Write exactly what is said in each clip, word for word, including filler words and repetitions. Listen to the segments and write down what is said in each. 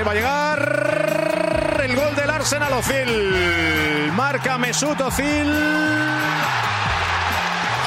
Ahí va a llegar el gol del Arsenal. Özil marca Mesut Özil.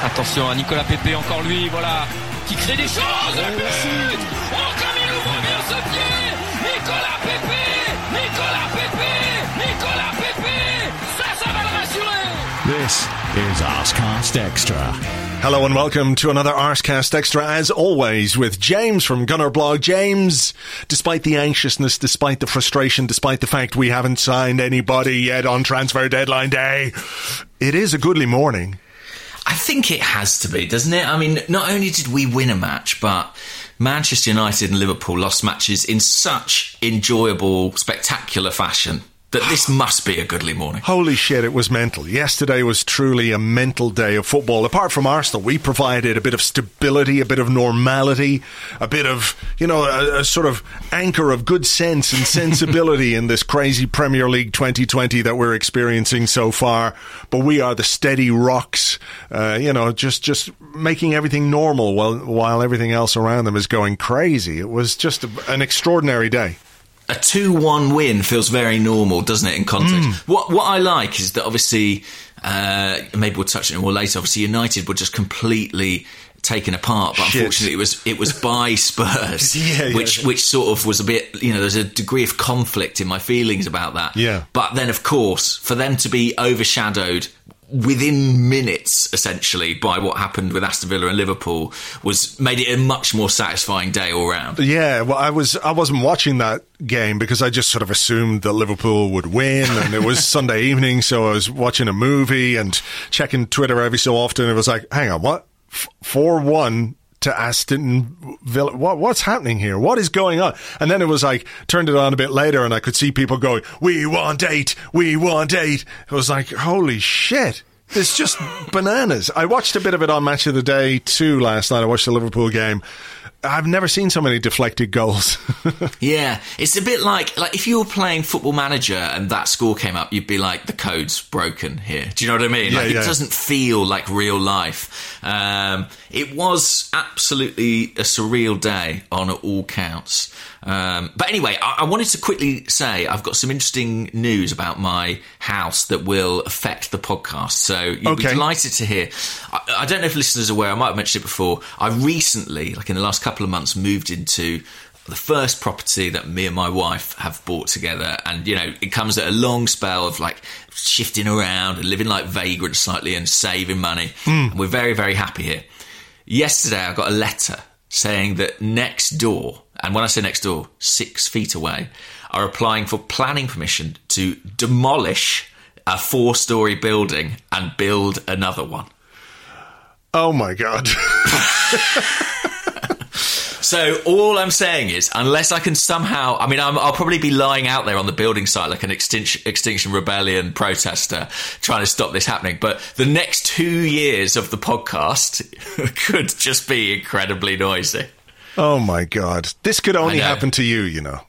Attention à Nicolas Pépé, encore lui, voilà, qui crée des choses. Le but, oh comme il ouvre bien ce pied, Nicolas Pépé, Nicolas Pépé, Nicolas Pépé, ça, ça va le rassurer. This is Arsecast Extra. Hello and welcome to another Arsecast Extra, as always, with James from Gunner Blog. James, despite the anxiousness, despite the frustration, despite the fact we haven't signed anybody yet on transfer deadline day, it is a goodly morning. I think it has to be, doesn't it? I mean, not only did we win a match, but Manchester United and Liverpool lost matches in such enjoyable, spectacular fashion that this must be a goodly morning. Holy shit, it was mental. Yesterday was truly a mental day of football. Apart from Arsenal, we provided a bit of stability, a bit of normality, a bit of, you know, a, a sort of anchor of good sense and sensibility in this crazy Premier League twenty twenty that we're experiencing so far. But we are the steady rocks, uh, you know, just, just making everything normal while, while everything else around them is going crazy. It was just a, an extraordinary day. A two one win feels very normal, doesn't it, in context? Mm. What what I like is that, obviously, uh, maybe we'll touch on it more later, obviously United were just completely taken apart, but Shit. unfortunately it was it was by Spurs, yeah, which yeah. which sort of was a bit, you know, there's a degree of conflict in my feelings about that. Yeah. But then, of course, for them to be overshadowed within minutes, essentially, by what happened with Aston Villa and Liverpool was made it a much more satisfying day all round. Yeah, well, I was I wasn't watching that game because I just sort of assumed that Liverpool would win, and it was Sunday evening, so I was watching a movie and checking Twitter every so often. It was like, hang on, what? four one to Aston Villa. What, what's happening here? What is going on? And then it was like, turned it on a bit later and I could see people going, we want eight, we want eight. It was like, holy shit. It's just bananas. I watched a bit of it on Match of the Day too last night. I watched the Liverpool game. I've never seen so many deflected goals. Yeah, it's a bit like like if you were playing Football Manager and that score came up, you'd be like, the code's broken here. Do you know what I mean? Yeah, like, yeah. It doesn't feel like real life. Um, it was absolutely a surreal day on all counts. Um, but anyway, I-, I wanted to quickly say I've got some interesting news about my house that will affect the podcast. So you'll okay. be delighted to hear. I-, I don't know if listeners are aware, I might have mentioned it before. I recently, like in the last couple of months, moved into the first property that me and my wife have bought together, and you know it comes at a long spell of like shifting around and living like vagrants slightly and saving money, mm. and we're very very happy here. Yesterday I got a letter saying that next door, and when I say next door, six feet away, are applying for planning permission to demolish a four-storey building and build another one. Oh my god. So all I'm saying is, unless I can somehow, I mean, I'm, I'll probably be lying out there on the building site like an Extinction, Extinction Rebellion protester trying to stop this happening. But the next two years of the podcast could just be incredibly noisy. Oh, my God. This could only happen to you, you know.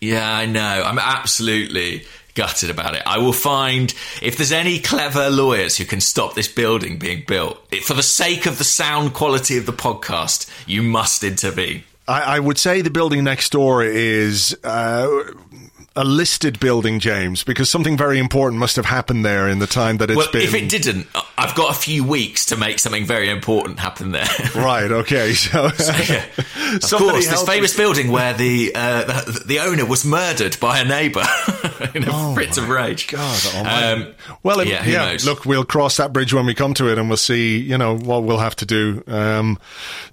Yeah, I know. I'm absolutely gutted about it. I will find, if there's any clever lawyers who can stop this building being built, it, for the sake of the sound quality of the podcast, you must intervene. I, I would say the building next door is uh, a listed building, James, because something very important must have happened there in the time that it's well, been. If it didn't, I've got a few weeks to make something very important happen there. Right, okay. So, so yeah. Of course, this famous me. building where the, uh, the the owner was murdered by a neighbour in a oh fit of rage. God, oh um, well, it, yeah, who yeah knows? Look, we'll cross that bridge when we come to it, and we'll see, you know, what we'll have to do um,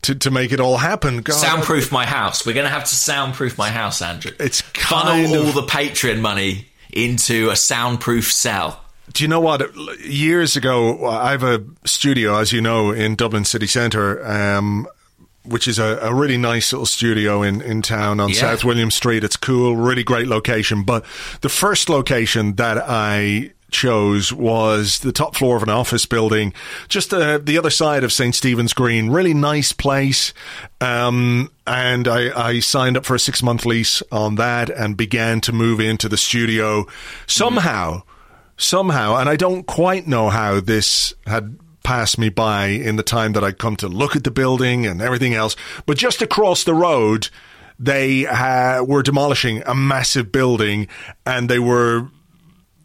to to make it all happen. God, soundproof my house. We're going to have to soundproof my house, Andrew. It's kind Funnel of all the Patreon money into a soundproof cell. Do you know what? Years ago, I have a studio, as you know, in Dublin city centre, um, which is a, a really nice little studio in, in town on yeah. South William Street. It's cool, really great location. But the first location that I chose was the top floor of an office building, just uh, the other side of Saint Stephen's Green. Really nice place. Um, and I, I signed up for a six-month lease on that and began to move into the studio somehow. Mm. Somehow, and I don't quite know how this had passed me by in the time that I'd come to look at the building and everything else, but just across the road, they uh, were demolishing a massive building and they were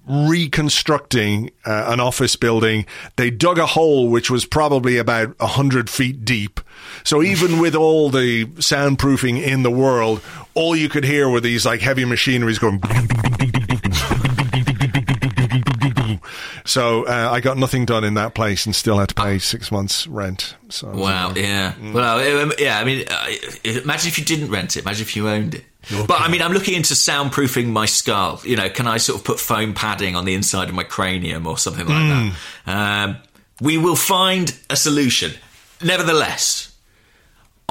reconstructing uh, an office building. They dug a hole which was probably about one hundred feet deep. So even with all the soundproofing in the world, all you could hear were these like heavy machineries going... So uh, I got nothing done in that place and still had to pay six months rent. So wow, yeah. Mm. Well, yeah, I mean, imagine if you didn't rent it. Imagine if you owned it. Okay. But, I mean, I'm looking into soundproofing my skull. You know, can I sort of put foam padding on the inside of my cranium or something like mm. that? Um, we will find a solution. Nevertheless...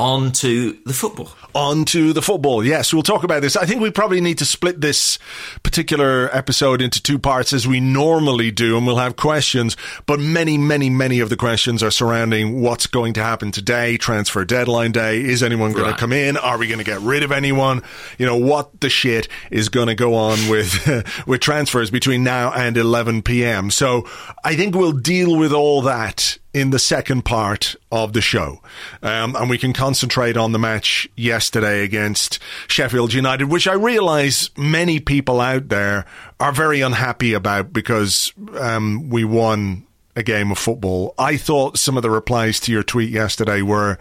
On to the football. On to the football, yes. We'll talk about this. I think we probably need to split this particular episode into two parts as we normally do, and we'll have questions. But many, many, many of the questions are surrounding what's going to happen today, transfer deadline day. Is anyone going right. to come in? Are we going to get rid of anyone? You know, what the shit is going to go on with, with transfers between now and eleven p.m. So I think we'll deal with all that in the second part of the show. Um, and we can concentrate on the match yesterday against Sheffield United, which I realise many people out there are very unhappy about because um, we won a game of football. I thought some of the replies to your tweet yesterday were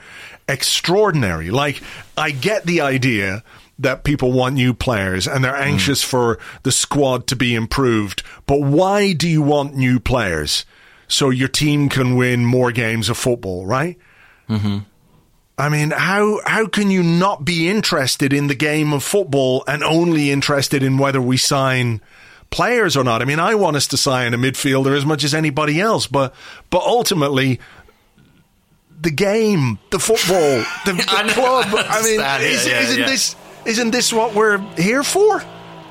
extraordinary. Like, I get the idea that people want new players and they're anxious mm. for the squad to be improved. But why do you want new players? So your team can win more games of football, right? Mm-hmm. I mean, how how can you not be interested in the game of football and only interested in whether we sign players or not? I mean, I want us to sign a midfielder as much as anybody else, but but ultimately... the game, the football, the, the I know, club. I, I mean, that, is, yeah, isn't yeah. this isn't this what we're here for?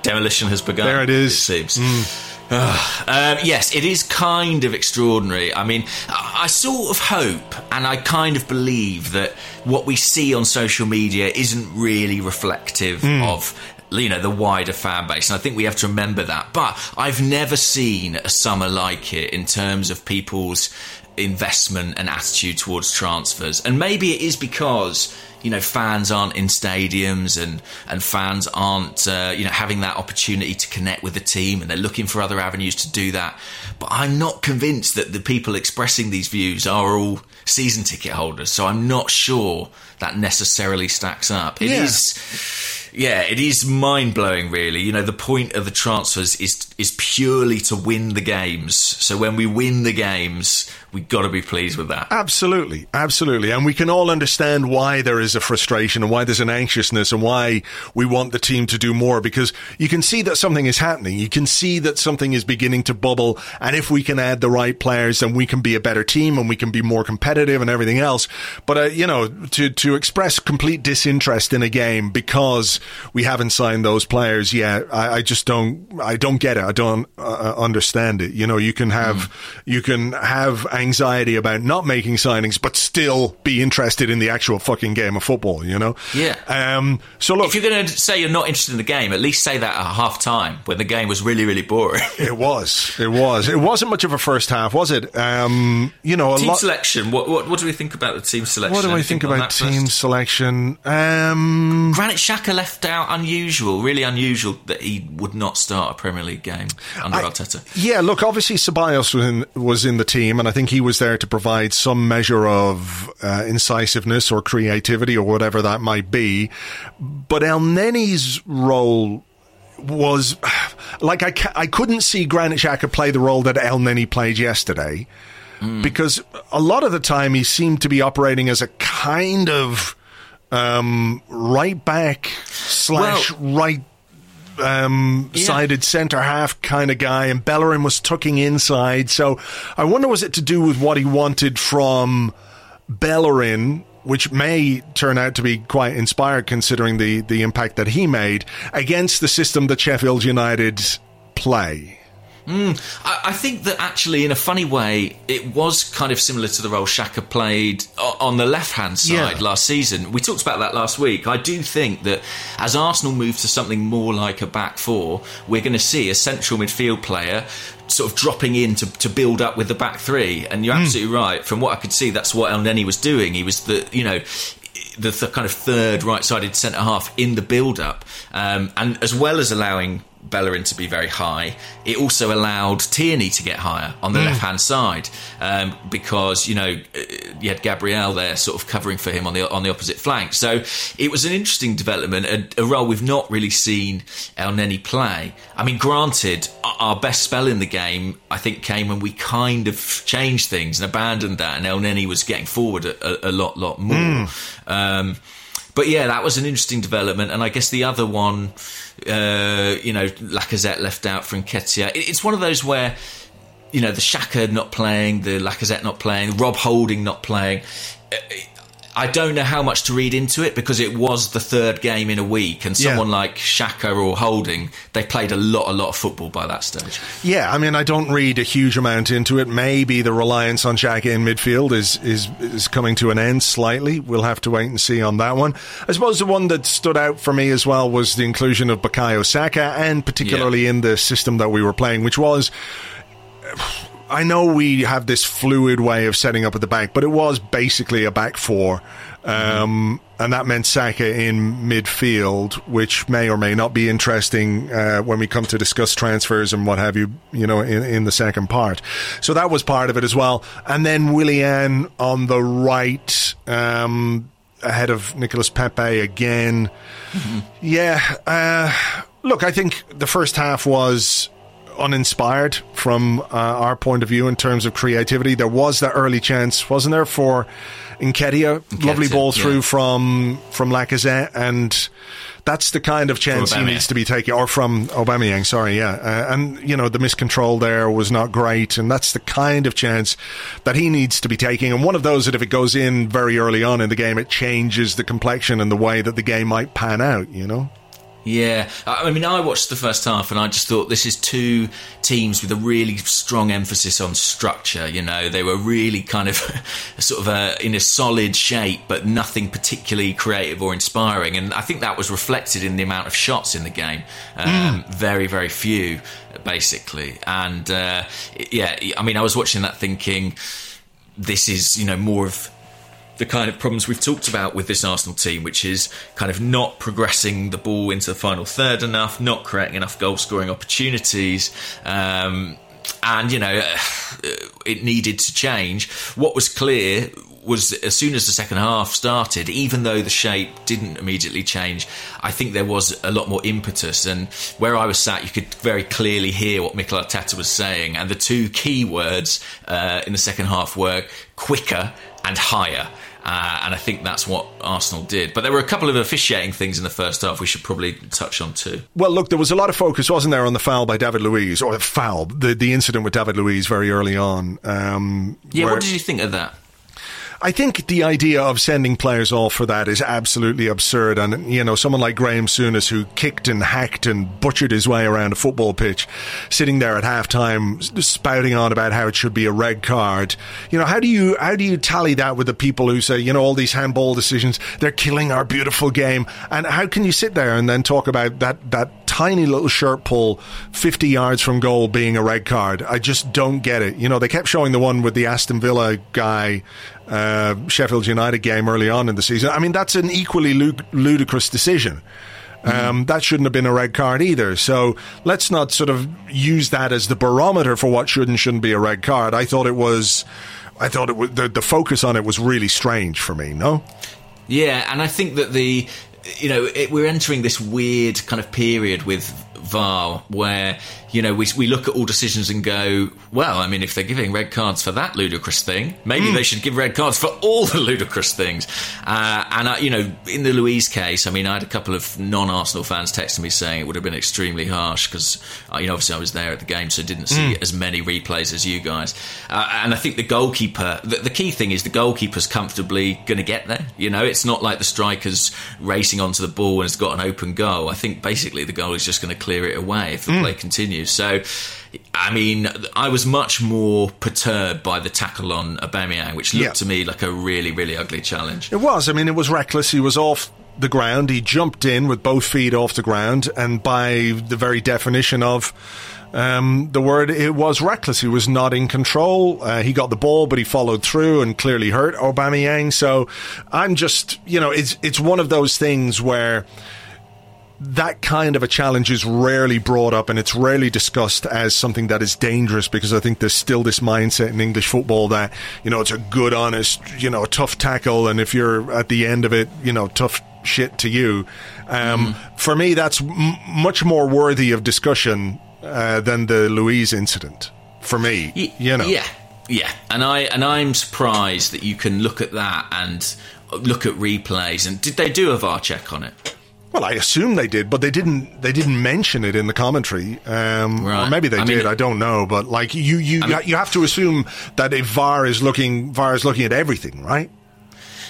Demolition has begun. There it is. It seems. Mm. Um, yes, it is kind of extraordinary. I mean, I sort of hope and I kind of believe that what we see on social media isn't really reflective mm. of, you know, the wider fan base. And I think we have to remember that. But I've never seen a summer like it in terms of people's investment and attitude towards transfers. And maybe it is because... you know, fans aren't in stadiums and, and fans aren't, uh, you know, having that opportunity to connect with the team and they're looking for other avenues to do that. But I'm not convinced that the people expressing these views are all season ticket holders. So I'm not sure that necessarily stacks up. It yeah. is, yeah, it is mind-blowing, really. You know, the point of the transfers is is purely to win the games. So when we win the games, we've got to be pleased with that. Absolutely, absolutely. And we can all understand why there is is a frustration and why there's an anxiousness and why we want the team to do more, because you can see that something is happening. You can see that something is beginning to bubble, and if we can add the right players, then we can be a better team and we can be more competitive and everything else. But, uh, you know, to, to express complete disinterest in a game because we haven't signed those players yet, I, I just don't, I don't get it. I don't uh, understand it. You know, you can have, mm. you can have anxiety about not making signings, but still be interested in the actual fucking game of football, you know? Yeah. Um, so look, if you're going to say you're not interested in the game, at least say that at half time when the game was really, really boring. It was. It was. It wasn't much of a first half, was it? Um, you know, a team lot- selection. What, what what do we think about the team selection? What do Anything I think about team first? selection? Um, Granit Xhaka left out. Unusual, really unusual that he would not start a Premier League game under I, Arteta. Yeah. Look, obviously Ceballos was in, was in the team, and I think he was there to provide some measure of uh, incisiveness or creativity, or whatever that might be. But Elneny's role was... Like, I, ca- I couldn't see Granit Xhaka play the role that Elneny played yesterday, mm. because a lot of the time he seemed to be operating as a kind of um, right back slash well, right um, yeah. sided centre half kind of guy, and Bellerin was tucking inside. So I wonder, was it to do with what he wanted from Bellerin, which may turn out to be quite inspired considering the, the impact that he made, against the system that Sheffield United play? Mm, I, I think that actually, in a funny way, it was kind of similar to the role Xhaka played on the left-hand side yeah. last season. We talked about that last week. I do think that as Arsenal move to something more like a back four, we're going to see a central midfield player sort of dropping in to, to build up with the back three. And you're absolutely mm. right. From what I could see, that's what Elneny was doing. He was the, you know... the th- kind of third right-sided centre-half in the build-up. Um, and as well as allowing Bellerin to be very high, it also allowed Tierney to get higher on the mm. left-hand side um, because, you know, you had Gabriel there sort of covering for him on the on the opposite flank. So it was an interesting development, a, a role we've not really seen Elneny play. I mean, granted, our best spell in the game, I think, came when we kind of changed things and abandoned that, and Elneny was getting forward a, a lot, lot more. Mm. Um, but yeah, that was an interesting development. And I guess the other one, uh, you know, Lacazette left out for Nketiah. It's one of those where, you know, the Xhaka not playing, the Lacazette not playing, Rob Holding not playing. I don't know how much to read into it because it was the third game in a week, and someone yeah. like Xhaka or Holding, they played a lot, a lot of football by that stage. Yeah, I mean, I don't read a huge amount into it. Maybe the reliance on Xhaka in midfield is, is, is coming to an end slightly. We'll have to wait and see on that one. I suppose the one that stood out for me as well was the inclusion of Bukayo Saka, and particularly yeah. in the system that we were playing, which was... I know we have this fluid way of setting up at the back, but it was basically a back four. Um, mm-hmm. And that meant Saka in midfield, which may or may not be interesting uh, when we come to discuss transfers and what have you, you know, in, in the second part. So that was part of it as well. And then Willian on the right, um, ahead of Nicolas Pépé again. Mm-hmm. Yeah. Uh, look, I think the first half was... uninspired from uh, our point of view in terms of creativity. There was that early chance, wasn't there, for Nketiah? Nketiah lovely ball yeah. through from from Lacazette, and that's the kind of chance he needs to be taking, or from Aubameyang, sorry, yeah. Uh, and, you know, the miscontrol there was not great, and that's the kind of chance that he needs to be taking, and one of those that if it goes in very early on in the game, it changes the complexion and the way that the game might pan out, you know? Yeah, I mean, I watched the first half and I just thought this is two teams with a really strong emphasis on structure, you know. They were really kind of sort of a, in a solid shape, but nothing particularly creative or inspiring. And I think that was reflected in the amount of shots in the game. Um, mm. Very, very few, basically. And, uh, yeah, I mean, I was watching that thinking this is, you know, more of... the kind of problems we've talked about with this Arsenal team, which is kind of not progressing the ball into the final third enough, not creating enough goal-scoring opportunities. Um, and, you know, it needed to change. What was clear was as soon as the second half started, even though the shape didn't immediately change, I think there was a lot more impetus. And where I was sat, you could very clearly hear what Mikel Arteta was saying. And the two key words uh, in the second half were quicker and higher. Uh, and I think that's what Arsenal did. But there were a couple of officiating things in the first half we should probably touch on too. Well, look, there was a lot of focus, wasn't there, on the foul by David Luiz, or the foul, the, the incident with David Luiz very early on. Um, yeah, where... what did you think of that? I think the idea of sending players off for that is absolutely absurd. And, you know, someone like Graeme Souness, who kicked and hacked and butchered his way around a football pitch, sitting there at halftime spouting on about how it should be a red card. You know, how do you how do you tally that with the people who say, you know, all these handball decisions, they're killing our beautiful game? And how can you sit there and then talk about that, that tiny little shirt pull fifty yards from goal being a red card? I just don't get it. You know, they kept showing the one with the Aston Villa guy... Uh, Sheffield United game early on in the season. I mean, that's an equally lu- ludicrous decision. Um, mm-hmm. That shouldn't have been a red card either. So let's not sort of use that as the barometer for what should and shouldn't be a red card. I thought it was, I thought it was, the, the focus on it was really strange for me, no? Yeah, and I think that the, you know, it, we're entering this weird kind of period with V A R, where, you know, we we look at all decisions and go, well, I mean, if they're giving red cards for that ludicrous thing, maybe mm. they should give red cards for all the ludicrous things. Uh, and, I, you know, in the Luiz case, I mean, I had a couple of non-Arsenal fans texting me saying it would have been extremely harsh because, you know, obviously I was there at the game, so didn't see mm. as many replays as you guys. Uh, and I think the goalkeeper, the, the key thing is the goalkeeper's comfortably going to get there. You know, it's not like the striker's racing onto the ball and has got an open goal. I think basically the goal is just going to clear it away if the mm. play continues. So, I mean, I was much more perturbed by the tackle on Aubameyang, which looked yeah. to me like a really, really ugly challenge. It was. I mean, it was reckless. He was off the ground. He jumped in with both feet off the ground. And by the very definition of um, the word, it was reckless. He was not in control. Uh, he got the ball, but he followed through and clearly hurt Aubameyang. So I'm just, you know, it's it's one of those things where that kind of a challenge is rarely brought up and it's rarely discussed as something that is dangerous, because I think there's still this mindset in English football that, you know, it's a good, honest, you know, tough tackle, and if you're at the end of it, you know, tough shit to you. Um, mm. For me, that's m- much more worthy of discussion uh, than the Luiz incident, for me, y- you know. Yeah, yeah. And, I, and I'm surprised that you can look at that and look at replays. And did they do a V A R check on it? Well, I assume they did, but they didn't. They didn't mention it in the commentary, um, right. or maybe they I did. Mean, I don't know, but like you, you, I mean, you have to assume that a V A R is looking. V A R is looking at everything, right?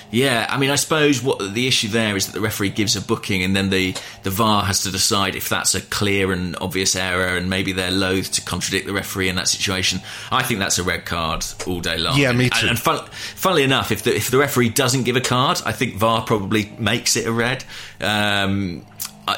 Yeah, I mean, I suppose what the issue there is that the referee gives a booking, and then the, the V A R has to decide if that's a clear and obvious error, and maybe they're loath to contradict the referee in that situation. I think that's a red card all day long. Yeah, me too. And, and fun, funnily enough, if the if the referee doesn't give a card, I think V A R probably makes it a red. Um,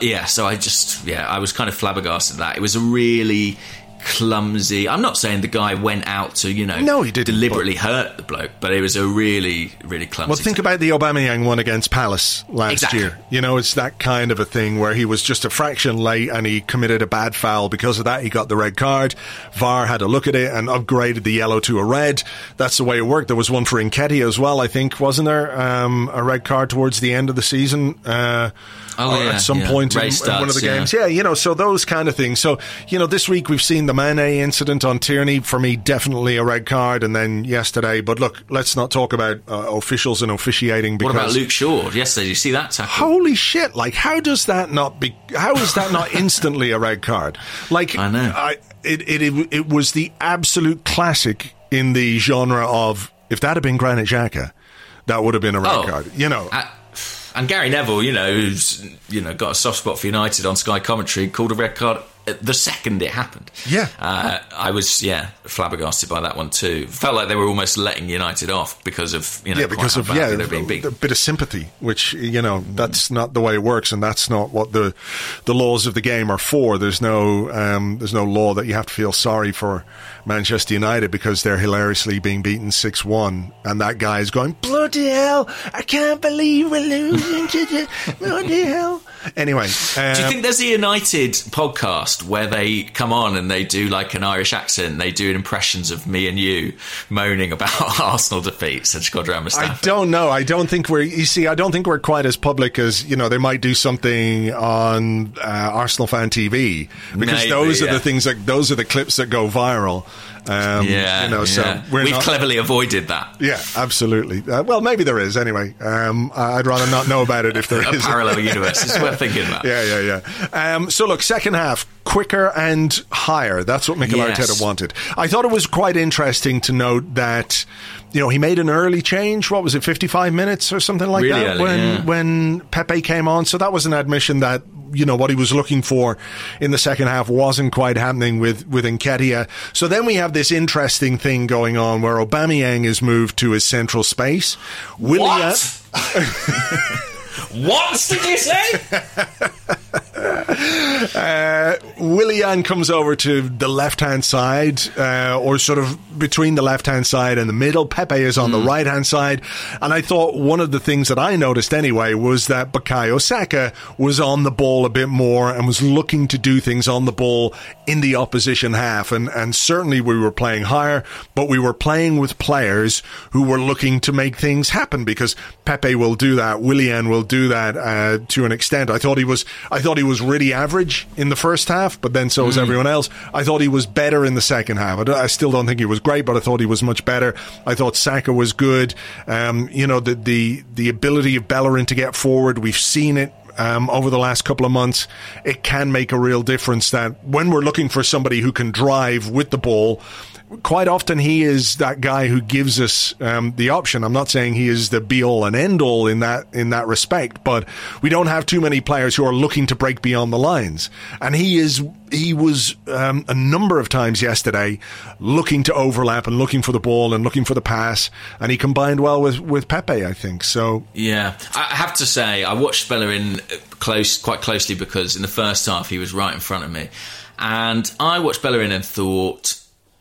yeah, so I just yeah, I was kind of flabbergasted at that. It was a really clumsy. I'm not saying the guy went out to, you know, no, he didn't, deliberately but... hurt the bloke, but it was a really, really clumsy. Well, think thing. about the Aubameyang one against Palace last exactly. year. You know, it's that kind of a thing where he was just a fraction late and he committed a bad foul. Because of that, he got the red card. V A R had a look at it and upgraded the yellow to a red. That's the way it worked. There was one for Nketiah as well, I think, wasn't there? Um, a red card towards the end of the season. Uh, oh, yeah, at some yeah. point in, starts, in one of the yeah. games. Yeah, you know, so those kind of things. So, you know, this week we've seen the Mane incident on Tierney, for me, definitely a red card, and then yesterday. But look, let's not talk about uh, officials and officiating. Because what about Luke Shaw yesterday? Did you see that tackle? Holy shit! Like, how does that not be? How is that not instantly a red card? Like, I know I, it, it. It it was the absolute classic in the genre of, if that had been Granit Xhaka, that would have been a red oh, card. You know. I- And Gary Neville, you know, who's, you know, got a soft spot for United on Sky commentary, called a red card the second it happened. Yeah. Uh, I was, yeah, flabbergasted by that one too. Felt like they were almost letting United off because of, you know, yeah, because of, yeah, being a bit of sympathy, which, you know, that's not the way it works, and that's not what the the laws of the game are for. There's no um, there's no law that you have to feel sorry for Manchester United because they're hilariously being beaten six one, and that guy is going, bloody hell, I can't believe we're losing today. Bloody hell. Anyway. Um, do you think there's a United podcast where they come on and they do like an Irish accent, they do impressions of me and you moaning about Arsenal defeats and Squadra Mustafi? I don't know. I don't think we're, you see, I don't think we're quite as public as, you know, they might do something on uh, Arsenal Fan T V, because Maybe, those are yeah. the things that, those are the clips that go viral. Um, yeah, you know, yeah. So we're we've not, cleverly avoided that. Yeah, absolutely. Uh, well, maybe there is anyway. Um, I'd rather not know about it if there a is. A parallel universe. It's worth thinking about. Yeah, yeah, yeah. Um, so look, second half, quicker and higher. That's what Mikel yes. Arteta wanted. I thought it was quite interesting to note that, you know, he made an early change. What was it, fifty-five minutes or something like really that? Early, when yeah. when Pepe came on. So that was an admission that, you know, what he was looking for in the second half wasn't quite happening with, with Nketiah. So then we have this interesting thing going on where Aubameyang is moved to his central space. Willian- what? What did you say? uh, Willian comes over to the left-hand side, uh, or sort of between the left-hand side and the middle. Pepe is on mm. the right-hand side. And I thought one of the things that I noticed anyway was that Bukayo Saka was on the ball a bit more and was looking to do things on the ball in the opposition half. And, and certainly we were playing higher, but we were playing with players who were looking to make things happen, because Pepe will do that. Willian will do that uh, to an extent. I thought he was, I thought he was really average in the first half, but then so was mm. everyone else. I thought he was better in the second half. I, I still don't think he was great, but I thought he was much better. I thought Saka was good. Um, you know, the, the, the ability of Bellerin to get forward, we've seen it. Um, over the last couple of months, it can make a real difference that when we're looking for somebody who can drive with the ball, quite often he is that guy who gives us um, the option. I'm not saying he is the be-all and end-all in that in that respect, but we don't have too many players who are looking to break beyond the lines. And he is he was um, a number of times yesterday looking to overlap and looking for the ball and looking for the pass, and he combined well with, with Pepe, I think. So yeah, I have to say, I watched Bellerin close, quite closely, because in the first half he was right in front of me, and I watched Bellerin and thought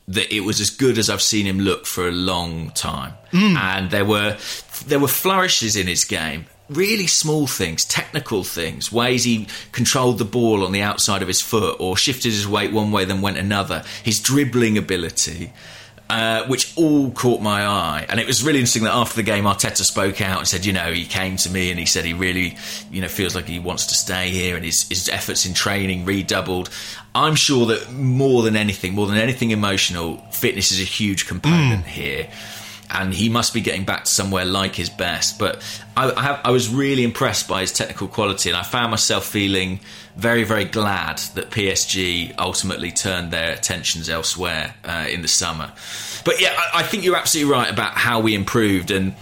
that it was as good as I've seen him look for a long time. Mm. And there were there were flourishes in his game, really small things, technical things, ways he controlled the ball on the outside of his foot or shifted his weight one way then went another, his dribbling ability, Uh, which all caught my eye. And it was really interesting that after the game, Arteta spoke out and said, you know, he came to me and he said he really, you know, feels like he wants to stay here, and his, his efforts in training redoubled. I'm sure that more than anything, more than anything emotional, fitness is a huge component mm. here. And he must be getting back to somewhere like his best. But I, I, have, I was really impressed by his technical quality, and I found myself feeling very, very glad that P S G ultimately turned their attentions elsewhere uh, in the summer. But yeah, I, I think you're absolutely right about how we improved. And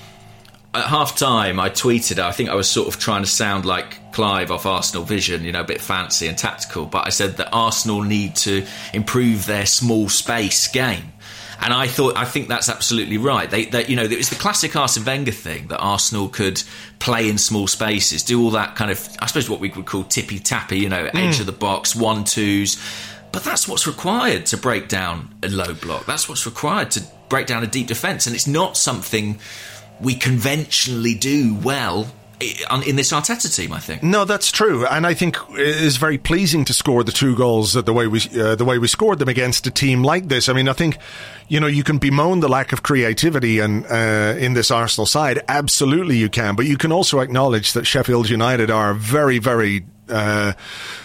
at half-time, I tweeted, I think I was sort of trying to sound like Clive off Arsenal Vision, you know, a bit fancy and tactical. But I said that Arsenal need to improve their small space game. And I thought, I think that's absolutely right. They, they, you know, it's the classic Arsène Wenger thing that Arsenal could play in small spaces, do all that kind of, I suppose, what we would call tippy tappy, you know, mm. edge of the box, one twos. But that's what's required to break down a low block. That's what's required to break down a deep defence, and it's not something we conventionally do well in this Arteta team, I think. No, that's true, and I think it is very pleasing to score the two goals the way we uh, the way we scored them against a team like this. I mean, I think, you know, you can bemoan the lack of creativity and uh, in this Arsenal side. Absolutely, you can, but you can also acknowledge that Sheffield United are very, very Uh,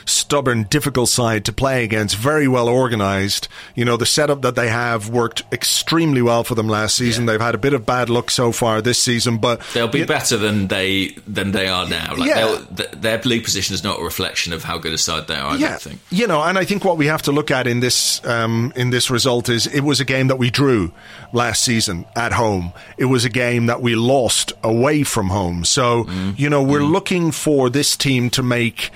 stubborn, difficult side to play against, very well organised. You know, the setup that they have worked extremely well for them last season. Yeah. They've had a bit of bad luck so far this season, but they'll be better than they than they are now. Like yeah. th- their league position is not a reflection of how good a side they are, I yeah. don't think. You know, and I think what we have to look at in this um, in this result is it was a game that we drew last season at home. It was a game that we lost away from home. So, mm. you know, we're mm. looking for this team to make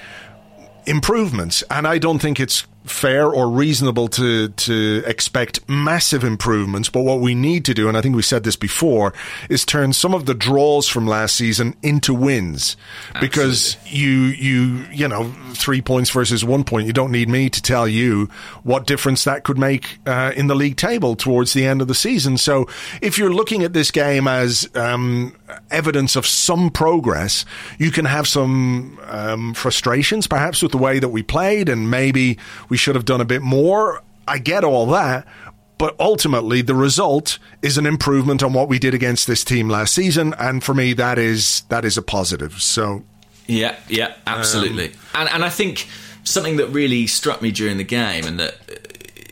improvements, and I don't think it's fair or reasonable to to expect massive improvements, but what we need to do, and I think we said this before, is turn some of the draws from last season into wins. Absolutely. Because you you you know three points versus one point, you don't need me to tell you what difference that could make uh, in the league table towards the end of the season. So if you're looking at this game as um, evidence of some progress, you can have some um, frustrations perhaps with the way that we played, and maybe we We should have done a bit more. I get all that, but ultimately the result is an improvement on what we did against this team last season, and for me that is that is a positive. So yeah, yeah, absolutely. Um, and and I think something that really struck me during the game, and that,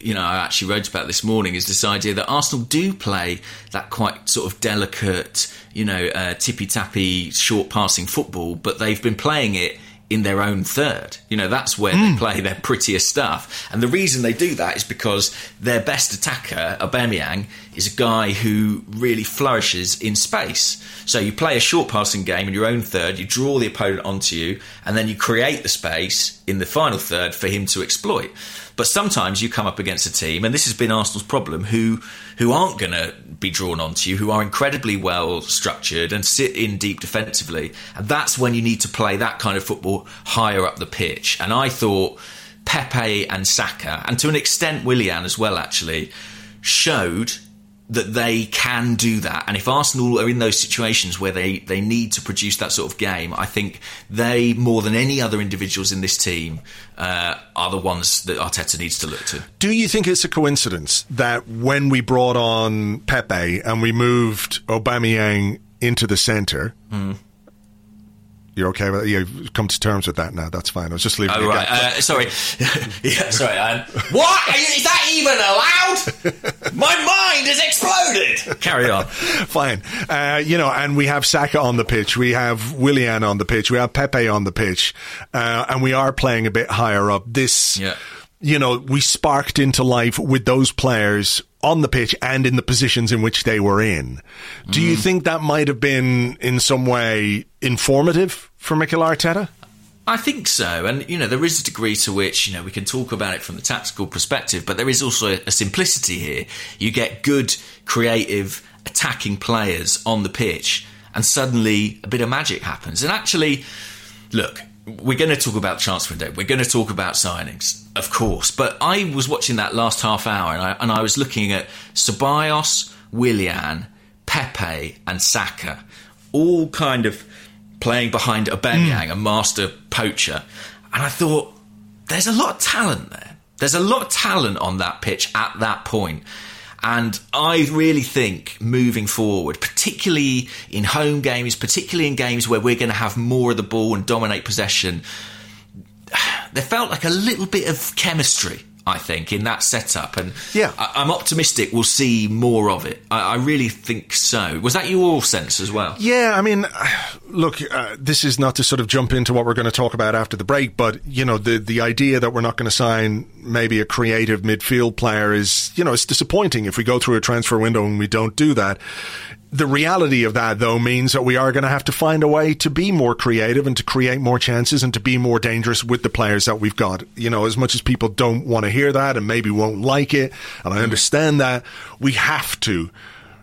you know, I actually wrote about this morning, is this idea that Arsenal do play that quite sort of delicate, you know, uh, tippy-tappy short passing football, but they've been playing it in their own third. You know, that's where mm. they play their prettier stuff. And the reason they do that is because their best attacker, Aubameyang, is a guy who really flourishes in space. So you play a short passing game in your own third, you draw the opponent onto you, and then you create the space in the final third for him to exploit. But sometimes you come up against a team, and this has been Arsenal's problem, who who aren't going to be drawn onto you, who are incredibly well structured and sit in deep defensively. And that's when you need to play that kind of football higher up the pitch. And I thought Pepe and Saka, and to an extent Willian as well actually, showed that they can do that. And if Arsenal are in those situations where they, they need to produce that sort of game, I think they, more than any other individuals in this team, uh, are the ones that Arteta needs to look to. Do you think it's a coincidence that when we brought on Pepe and we moved Aubameyang into the centre... Mm. You're okay with that? You've come to terms with that now. That's fine. I was just leaving. Oh, right. Uh, sorry. yeah, sorry. Um, what? Are you, is that even allowed? My mind has exploded. Carry on. Fine. Uh, you know, and we have Saka on the pitch. We have Willian on the pitch. We have Pepe on the pitch. Uh, and we are playing a bit higher up. This, yeah. you know, we sparked into life with those players on the pitch and in the positions in which they were in. Do mm. you think that might have been in some way informative for Mikel Arteta? I think so. And, you know, there is a degree to which, you know, we can talk about it from the tactical perspective, but there is also a simplicity here. You get good, creative, attacking players on the pitch and suddenly a bit of magic happens. And actually, look, we're going to talk about transfer window. We're going to talk about signings, of course. But I was watching that last half hour and I, and I was looking at Ceballos, Willian, Pepe and Saka, all kind of playing behind Aubameyang, mm. a master poacher. And I thought, there's a lot of talent there. There's a lot of talent on that pitch at that point. And I really think moving forward, particularly in home games, particularly in games where we're going to have more of the ball and dominate possession, there felt like a little bit of chemistry, I think, in that setup. And yeah. I- I'm optimistic we'll see more of it. I-, I really think so. Was that your sense as well? Yeah, I mean, look, uh, this is not to sort of jump into what we're going to talk about after the break, but, you know, the, the idea that we're not going to sign maybe a creative midfield player is, you know, it's disappointing if we go through a transfer window and we don't do that. The reality of that, though, means that we are going to have to find a way to be more creative and to create more chances and to be more dangerous with the players that we've got. You know, as much as people don't want to hear that and maybe won't like it, and I understand that, we have to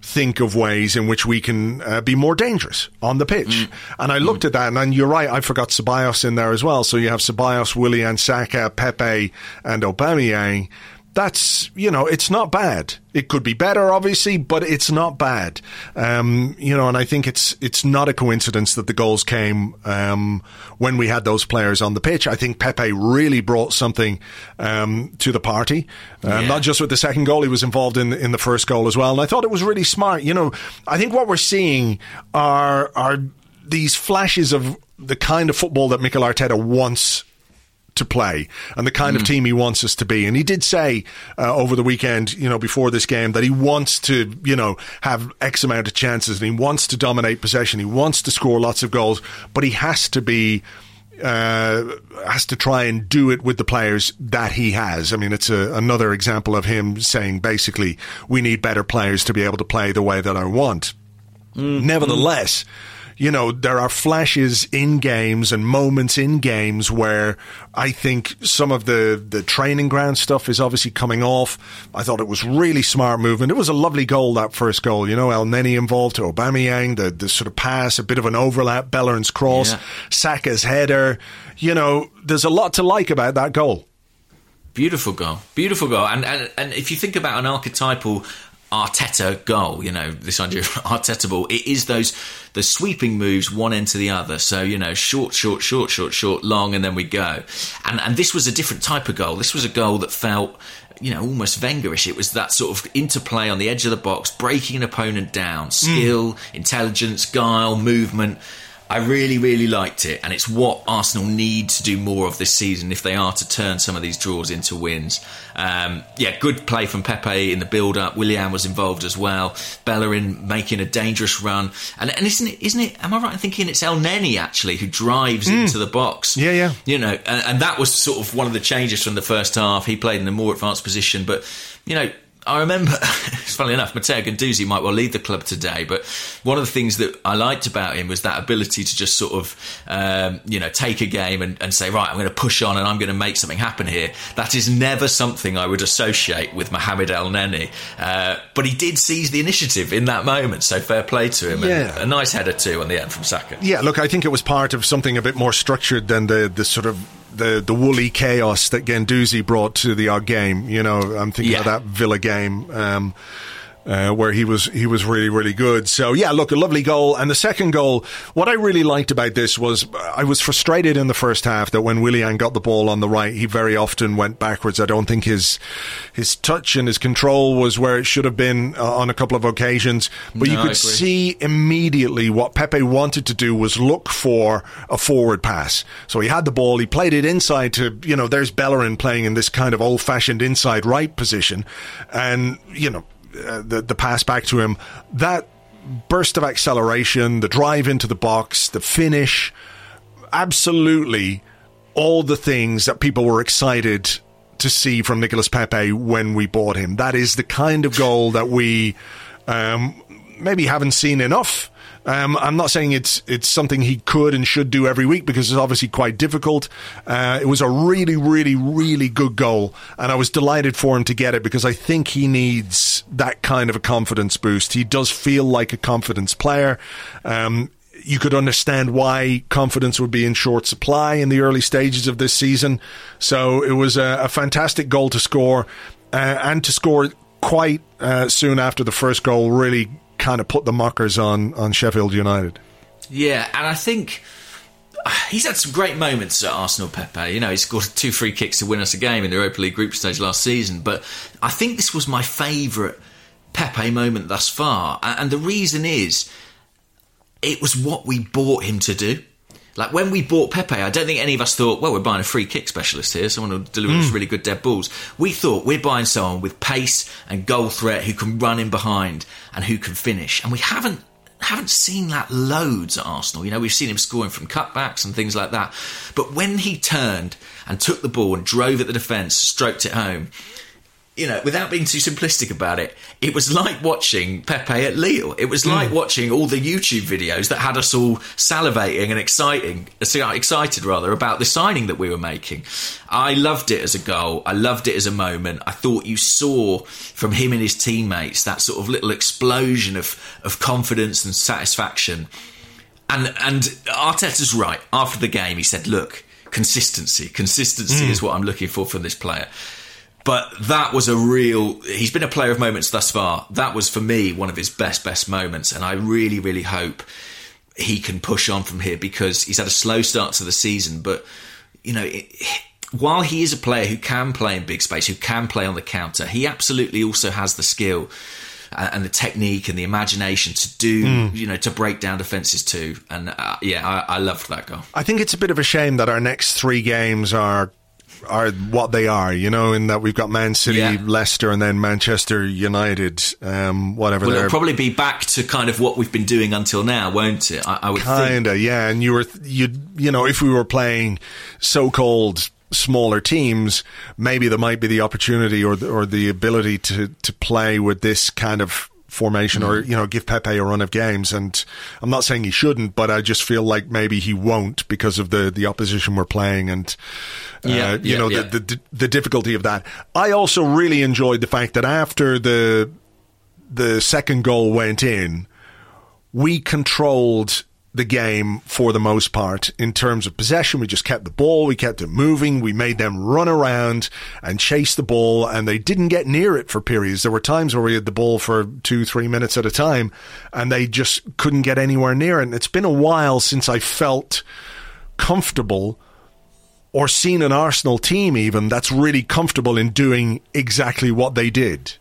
think of ways in which we can uh, be more dangerous on the pitch. Mm. And I looked mm. at that, and, and you're right, I forgot Ceballos in there as well. So you have Ceballos, Willian, Saka, Pepe, and Aubameyang. That's, you know, it's not bad. It could be better, obviously, but it's not bad. Um, you know, and I think it's it's not a coincidence that the goals came um, when we had those players on the pitch. I think Pepe really brought something um, to the party. Uh, yeah. Not just with the second goal, he was involved in in the first goal as well. And I thought it was really smart. You know, I think what we're seeing are are these flashes of the kind of football that Mikel Arteta wants to play and the kind mm. of team he wants us to be. And he did say uh, over the weekend, you know, before this game, that he wants to, you know, have X amount of chances and he wants to dominate possession. He wants to score lots of goals, but he has to be uh, has to try and do it with the players that he has. I mean, it's a, another example of him saying, basically, we need better players to be able to play the way that I want. Mm. Nevertheless, you know, there are flashes in games and moments in games where I think some of the, the training ground stuff is obviously coming off. I thought it was really smart movement. It was a lovely goal, that first goal. You know, Elneny involved to Aubameyang, the, the sort of pass, a bit of an overlap, Bellerin's cross, yeah. Saka's header. You know, there's a lot to like about that goal. Beautiful goal. Beautiful goal. And, and, and if you think about an archetypal Arteta goal, you know, this idea of Arteta ball, it is those the sweeping moves one end to the other. So, you know, short, short, short, short, short, long, and then we go. And and this was a different type of goal. This was a goal that felt, you know, almost Wengerish. It was that sort of interplay on the edge of the box, breaking an opponent down, skill, mm. intelligence, guile, movement. I really, really liked it, and it's what Arsenal need to do more of this season if they are to turn some of these draws into wins. Um, yeah, good play from Pepe in the build-up. Willian was involved as well. Bellerin making a dangerous run. And, and isn't it, isn't it, am I right in thinking it's Elneny, actually, who drives mm. into the box? Yeah, yeah. You know, and, and that was sort of one of the changes from the first half. He played in a more advanced position, but, you know, I remember, funnily enough, Matteo Guendouzi might well leave the club today, but one of the things that I liked about him was that ability to just sort of, um, you know, take a game and, and say, right, I'm going to push on and I'm going to make something happen here. That is never something I would associate with Mohamed Elneny. Uh, but he did seize the initiative in that moment, so fair play to him. Yeah. And a nice header too on the end from Saka. Yeah, look, I think it was part of something a bit more structured than the, the sort of the the woolly chaos that Guendouzi brought to the our game. You know, I'm thinking yeah. of that Villa game. Um, Uh, where he was he was really, really good. So, yeah, look, a lovely goal. And the second goal, what I really liked about this was I was frustrated in the first half that when Willian got the ball on the right, he very often went backwards. I don't think his his touch and his control was where it should have been uh, on a couple of occasions. But no, you could see immediately what Pepe wanted to do was look for a forward pass. So he had the ball, he played it inside to, you know, there's Bellerin playing in this kind of old-fashioned inside right position. And, you know, Uh, the, the pass back to him, that burst of acceleration, the drive into the box, the finish, absolutely all the things that people were excited to see from Nicolas Pépé when we bought him. That is the kind of goal that we um, maybe haven't seen enough. Um, I'm not saying it's it's something he could and should do every week because it's obviously quite difficult. Uh, it was a really, really, really good goal, and I was delighted for him to get it because I think he needs that kind of a confidence boost. He does feel like a confidence player. Um, you could understand why confidence would be in short supply in the early stages of this season. So it was a, a fantastic goal to score, uh, and to score quite uh, soon after the first goal really kind of put the markers on, on Sheffield United. Yeah, and I think he's had some great moments at Arsenal, Pepe. You know, he scored two free kicks to win us a game in the Europa League group stage last season, but I think this was my favourite Pepe moment thus far. And the reason is, it was what we bought him to do. Like, when we bought Pepe, I don't think any of us thought, well, we're buying a free kick specialist here, someone who'll deliver mm. us really good dead balls. We thought we're buying someone with pace and goal threat who can run in behind and who can finish. And we haven't haven't seen that loads at Arsenal. You know, we've seen him scoring from cutbacks and things like that. But when he turned and took the ball and drove at the defence, stroked it home, you know, without being too simplistic about it, it was like watching Pepe at Lille. It was like mm. watching all the YouTube videos that had us all salivating and exciting, excited rather, about the signing that we were making. I loved it as a goal. I loved it as a moment. I thought you saw from him and his teammates that sort of little explosion of, of confidence and satisfaction. And, and Arteta's right. After the game, he said, look, consistency. Consistency mm. is what I'm looking for from this player. But that was a real... He's been a player of moments thus far. That was, for me, one of his best, best moments. And I really, really hope he can push on from here because he's had a slow start to the season. But, you know, it, while he is a player who can play in big space, who can play on the counter, he absolutely also has the skill and the technique and the imagination to do, mm. you know, to break down defences too. And, uh, yeah, I, I loved that goal. I think it's a bit of a shame that our next three games are... are what they are, you know, in that we've got Man City, yeah. Leicester, and then Manchester United, um, whatever. Well, it'll probably be back to kind of what we've been doing until now, won't it? I, I would kinda, think. yeah. And you were, you, you know, if we were playing so-called smaller teams, maybe there might be the opportunity or the, or the ability to to play with this kind of formation, or, you know, give Pepe a run of games. And I'm not saying he shouldn't, but I just feel like maybe he won't because of the the opposition we're playing and uh, yeah, you yeah, know yeah. The, the the difficulty of that. I also really enjoyed the fact that after the the second goal went in, we controlled the game for the most part in terms of possession. We just kept the ball, we kept it moving, we made them run around and chase the ball, and they didn't get near it for periods. There were times where we had the ball for two, three minutes at a time, and they just couldn't get anywhere near it. And it's been a while since I felt comfortable or seen an Arsenal team even that's really comfortable in doing exactly what they did.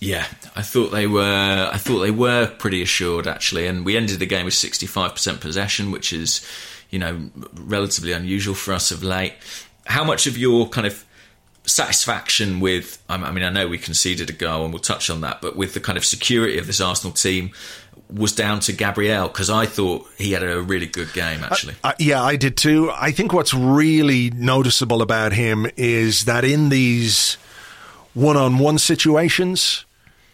Yeah, I thought they were. I thought they were pretty assured, actually. And we ended the game with sixty-five percent possession, which is, you know, relatively unusual for us of late. How much of your kind of satisfaction with? I mean, I know we conceded a goal, and we'll touch on that. But with the kind of security of this Arsenal team, was down to Gabriel, because I thought he had a really good game, actually. Uh, uh, yeah, I did too. I think what's really noticeable about him is that in these one-on-one situations,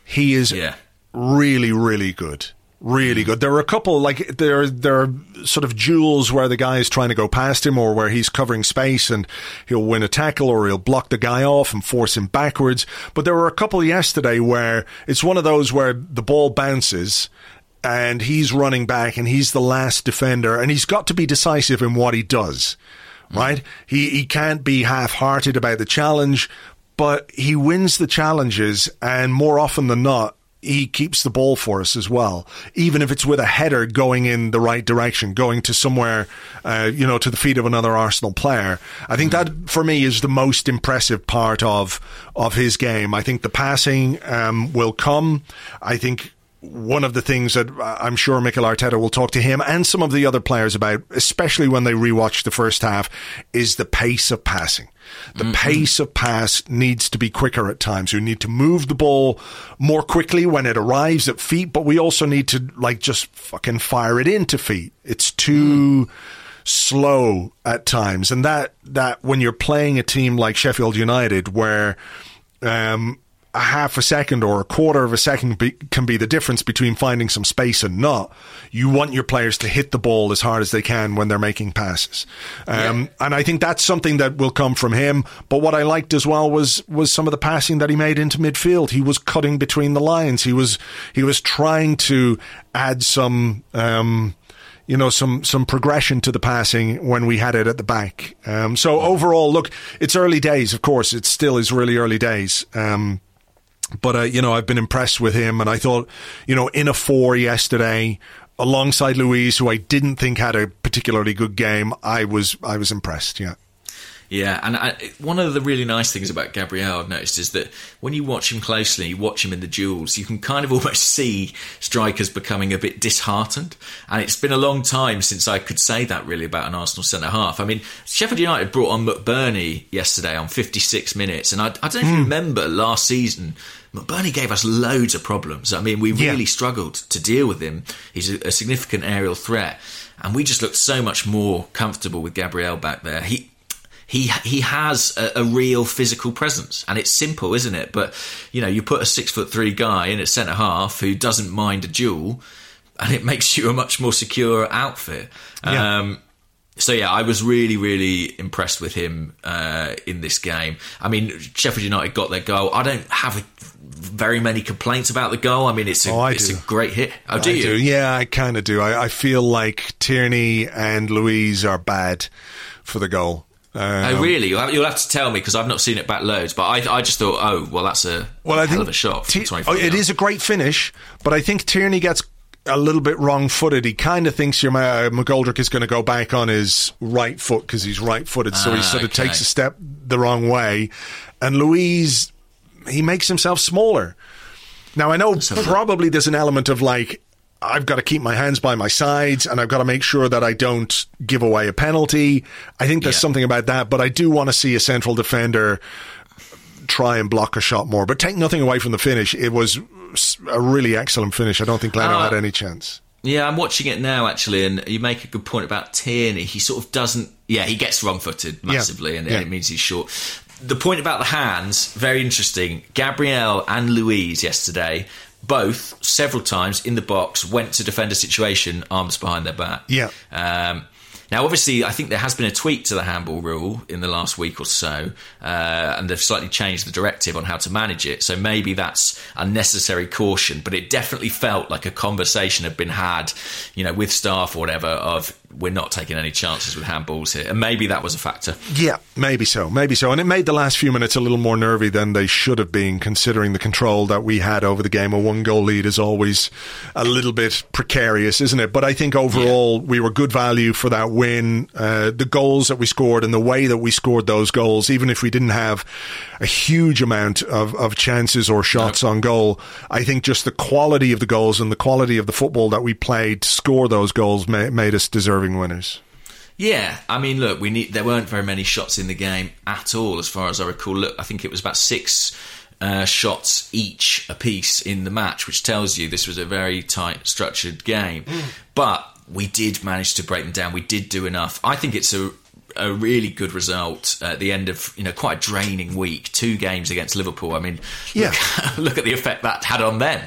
he is yeah. really, really good. Really good. There are a couple, like, there, there are sort of duels where the guy is trying to go past him or where he's covering space and he'll win a tackle or he'll block the guy off and force him backwards. But there were a couple yesterday where it's one of those where the ball bounces and he's running back and he's the last defender and he's got to be decisive in what he does. right? He he can't be half-hearted about the challenge, but he wins the challenges, and more often than not, he keeps the ball for us as well, even if it's with a header going in the right direction, going to somewhere, uh, you know, to the feet of another Arsenal player. I think that, for me, is the most impressive part of of his game. I think the passing um, will come. I think one of the things that I'm sure Mikel Arteta will talk to him and some of the other players about, especially when they rewatch the first half, is the pace of passing. The mm-hmm. pace of pass needs to be quicker at times. We need to move the ball more quickly when it arrives at feet, but we also need to like just fucking fire it into feet. It's too mm. slow at times. And that, that when you're playing a team like Sheffield United where um, – a half a second or a quarter of a second be, can be the difference between finding some space and not. You want your players to hit the ball as hard as they can when they're making passes. Um, yeah. And I think that's something that will come from him. But what I liked as well was was some of the passing that he made into midfield. He was cutting between the lines. He was he was trying to add some... Um, you know, some, some progression to the passing when we had it at the back. Um, so overall, look, it's early days, of course. It still is really early days. Um, but, uh, you know, I've been impressed with him. And I thought, you know, in a four yesterday, alongside Luiz, who I didn't think had a particularly good game, I was I was impressed, yeah. Yeah, and I, one of the really nice things about Gabriel I've noticed is that when you watch him closely, you watch him in the duels, you can kind of almost see strikers becoming a bit disheartened. And it's been a long time since I could say that really about an Arsenal centre-half. I mean, Sheffield United brought on McBurnie yesterday on fifty-six minutes. And I, I don't mm. remember last season, McBurnie gave us loads of problems. I mean, we really yeah. struggled to deal with him. He's a, a significant aerial threat. And we just looked so much more comfortable with Gabriel back there. He... He he has a, a real physical presence, and it's simple, isn't it? But, you know, you put a six foot three guy in at centre-half who doesn't mind a duel, and it makes you a much more secure outfit. Yeah. Um, so, yeah, I was really, really impressed with him uh, in this game. I mean, Sheffield United got their goal. I don't have a, very many complaints about the goal. I mean, it's a, oh, I it's do. a great hit. Oh, do I you? Do. Yeah, I kind of do. I, I feel like Tierney and Luiz are bad for the goal. Um, oh really? You'll have, you'll have to tell me because I've not seen it back loads. But I, I just thought, oh well, that's a well, I hell think of a shot. T- oh, it is a great finish, but I think Tierney gets a little bit wrong-footed. He kind of thinks your uh, McGoldrick is going to go back on his right foot because he's right-footed, ah, so he sort okay. of takes a step the wrong way, and Luiz he makes himself smaller. Now I know probably there's an element of like, I've got to keep my hands by my sides and I've got to make sure that I don't give away a penalty. I think there's yeah. something about that, but I do want to see a central defender try and block a shot more. But take nothing away from the finish. It was a really excellent finish. I don't think Leno uh, had any chance. Yeah, I'm watching it now, actually, and you make a good point about Tierney. He sort of doesn't... Yeah, he gets wrong-footed massively, yeah. and, yeah. and it means he's short. The point about the hands, very interesting. Gabriel and Luiz yesterday... both, several times in the box, went to defend a situation, arms behind their back. Yeah. Um, now, obviously, I think there has been a tweak to the handball rule in the last week or so, uh, and they've slightly changed the directive on how to manage it, so maybe that's unnecessary caution, but it definitely felt like a conversation had been had, you know, with staff or whatever, of we're not taking any chances with handballs here, and maybe that was a factor. Yeah, maybe so, maybe so. And it made the last few minutes a little more nervy than they should have been, considering the control that we had over the game. A one-goal lead is always a little bit precarious, isn't it? But I think overall yeah. we were good value for that win. Uh, the goals that we scored and the way that we scored those goals, even if we didn't have a huge amount of, of chances or shots no. on goal, I think just the quality of the goals and the quality of the football that we played to score those goals ma- made us deserve winners. Yeah, I mean, look, we need. There weren't very many shots in the game at all, as far as I recall. Look, I think it was about six uh, shots each apiece in the match, which tells you this was a very tight, structured game. Mm. But we did manage to break them down. We did do enough. I think it's a a really good result at the end of, you know, quite a draining week. Two games against Liverpool. I mean, yeah. look, look at the effect that had on them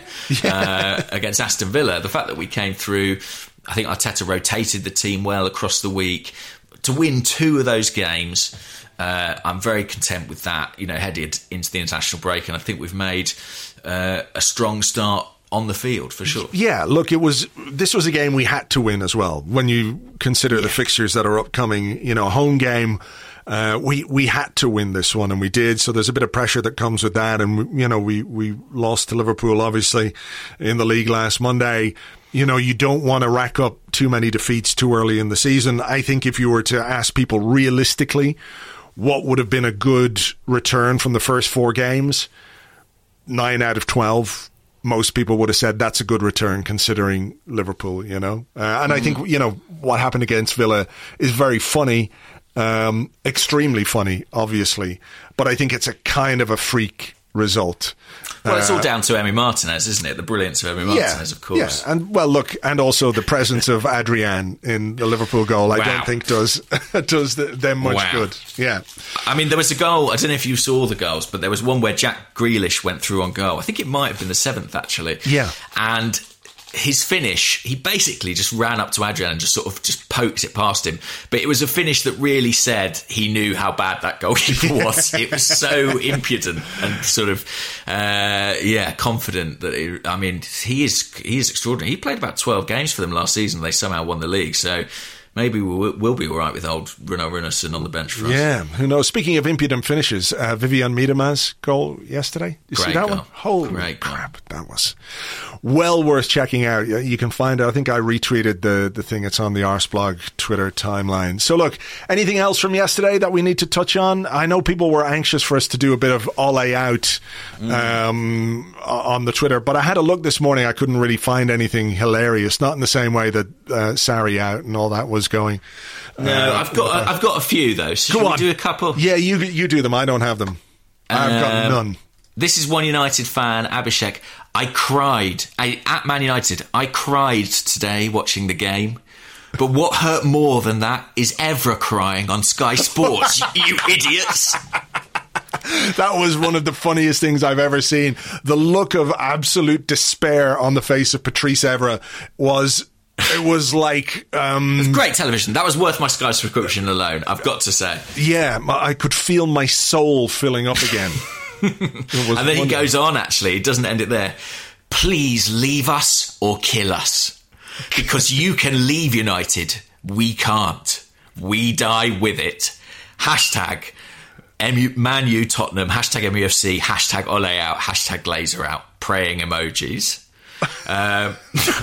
yeah. uh, against Aston Villa. The fact that we came through. I think Arteta rotated the team well across the week. To win two of those games, uh, I'm very content with that, you know, headed into the international break. And I think we've made uh, a strong start on the field, for sure. Yeah, look, it was. This was a game we had to win as well. When you consider yeah. the fixtures that are upcoming, you know, a home game, uh, we we had to win this one, and we did. So there's a bit of pressure that comes with that, and you know, we we lost to Liverpool, obviously, in the league last Monday. You know, you don't want to rack up too many defeats too early in the season. I think if you were to ask people realistically what would have been a good return from the first four games, nine out of twelve, most people would have said that's a good return considering Liverpool, you know. Uh, and mm. I think, you know, what happened against Villa is very funny, um, extremely funny, obviously. But I think it's a kind of a freak result. Well, it's all down to Emi Martínez, isn't it? The brilliance of Emi Martínez, yeah, of course. Yeah, and well, look, and also the presence of Adrian in the Liverpool goal, wow. I don't think does does them much wow. good. Yeah, I mean, there was a goal. I don't know if you saw the goals, but there was one where Jack Grealish went through on goal. I think it might have been the seventh, actually. Yeah, and his finish, he basically just ran up to Adrian and just sort of just poked it past him. But it was a finish that really said he knew how bad that goalkeeper was. It was so impudent and sort of, uh, yeah, confident that, it, I mean, he is he is extraordinary. He played about twelve games for them last season. They somehow won the league. So maybe we'll, we'll be all right with old Runo Runnison on the bench for us. Yeah, who knows? Speaking of impudent finishes, uh, Vivian Miedemann's goal yesterday. You Great see that goal. One? Holy Great crap, goal. That was well worth checking out. You can find it. I think I retweeted the, the thing. It's on the Arsblog Twitter timeline. So look, anything else from yesterday that we need to touch on? I know people were anxious for us to do a bit of Ole out mm. um, on the Twitter, but I had a look this morning. I couldn't really find anything hilarious, not in the same way that uh, Sarri out and all that was going. No, uh, I've got uh, I've got a few though. So should we do a couple? Yeah, you you do them. I don't have them. I've um, got none. This is one United fan, Abhishek. I cried I, at Man United. I cried today watching the game. But what hurt more than that is Evra crying on Sky Sports. You idiots. That was one of the funniest things I've ever seen. The look of absolute despair on the face of Patrice Evra was. It was like... Um, it was great television. That was worth my Sky subscription alone, I've got to say. Yeah, I could feel my soul filling up again. And then wonderful. He goes on, actually. It doesn't end it there. Please leave us or kill us. Because you can leave United. We can't. We die with it. Hashtag Man U Tottenham. Hashtag M U F C. Hashtag Ole out. Hashtag Glazer out. Praying emojis. Uh,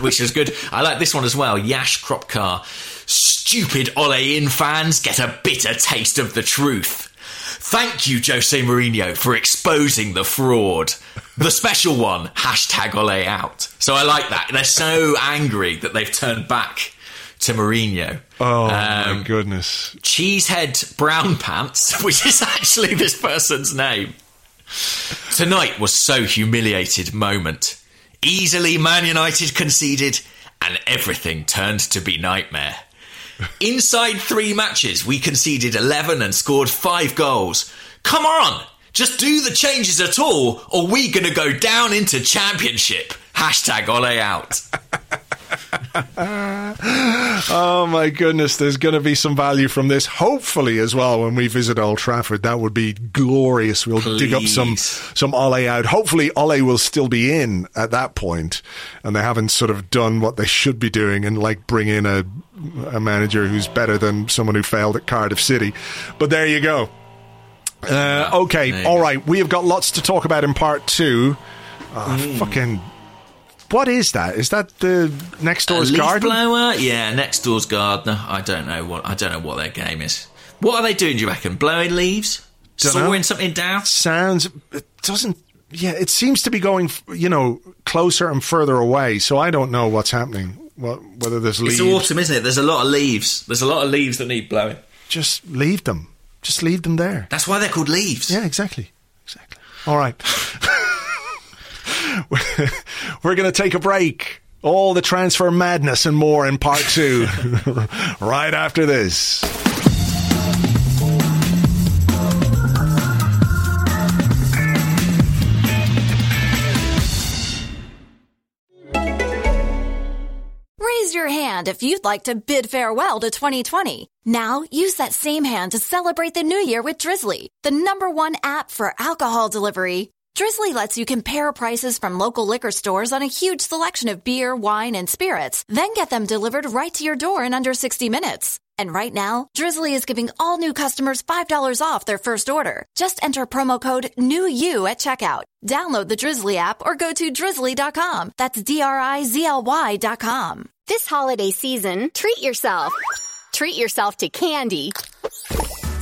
which is good. I like this one as well. Yash Kropkar. Stupid Ole in fans get a bitter taste of the truth. Thank you, Jose Mourinho, for exposing the fraud. The special one, hashtag Ole out. So I like that. They're so angry that they've turned back to Mourinho. Oh, um, my goodness. Cheesehead Brown Pants, which is actually this person's name. Tonight was so humiliated moment. Easily Man United conceded and everything turned to be nightmare. Inside three matches, we conceded eleven and scored five goals. Come on, just do the changes at all or we going to go down into championship. Hashtag Ole out. Oh my goodness, there's going to be some value from this, hopefully, as well, when we visit Old Trafford. That would be glorious. We'll Please. dig up some some Ole out. Hopefully Ole will still be in at that point and they haven't sort of done what they should be doing and like bring in a, a manager who's better than someone who failed at Cardiff City. But there you go. Uh, okay, Maybe. All right, we have got lots to talk about in part two. oh, mm. fucking What is that? Is that the next door's gardener? Blower? Yeah, next door's gardener. I don't know what I don't know what their game is. What are they doing? Do you reckon blowing leaves, don't sawing know. something down? Sounds. It doesn't. Yeah, it seems to be going, you know, closer and further away. So I don't know what's happening. What whether there's leaves? It's autumn, isn't it? There's a lot of leaves. There's a lot of leaves that need blowing. Just leave them. Just leave them there. That's why they're called leaves. Yeah, exactly. Exactly. All right. We're going to take a break. All the transfer madness and more in part two, right after this. Raise your hand if you'd like to bid farewell to twenty twenty. Now, use that same hand to celebrate the new year with Drizzly, the number one app for alcohol delivery. Drizzly lets you compare prices from local liquor stores on a huge selection of beer, wine, and spirits, then get them delivered right to your door in under sixty minutes. And right now, Drizzly is giving all new customers five dollars off their first order. Just enter promo code NEWYOU at checkout. Download the Drizzly app or go to drizzly dot com. That's D R I Z L Y dot com. This holiday season, treat yourself. Treat yourself to candy.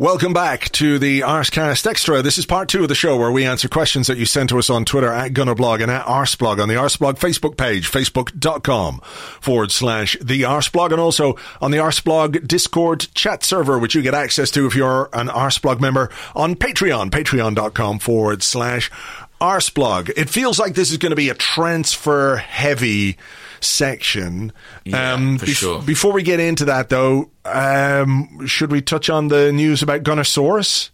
Welcome back to the Arsecast Extra. This is part two of the show where we answer questions that you send to us on Twitter at Gunnerblog and at Arseblog on the Arseblog Facebook page, facebook.com forward slash the Arseblog, and also on the Arseblog Discord chat server, which you get access to if you're an Arseblog member on Patreon, patreon.com forward slash Arseblog. It feels like this is going to be a transfer heavy section. Yeah, um, for be- sure. Before we get into that, though, um, should we touch on the news about Gunnersaurus?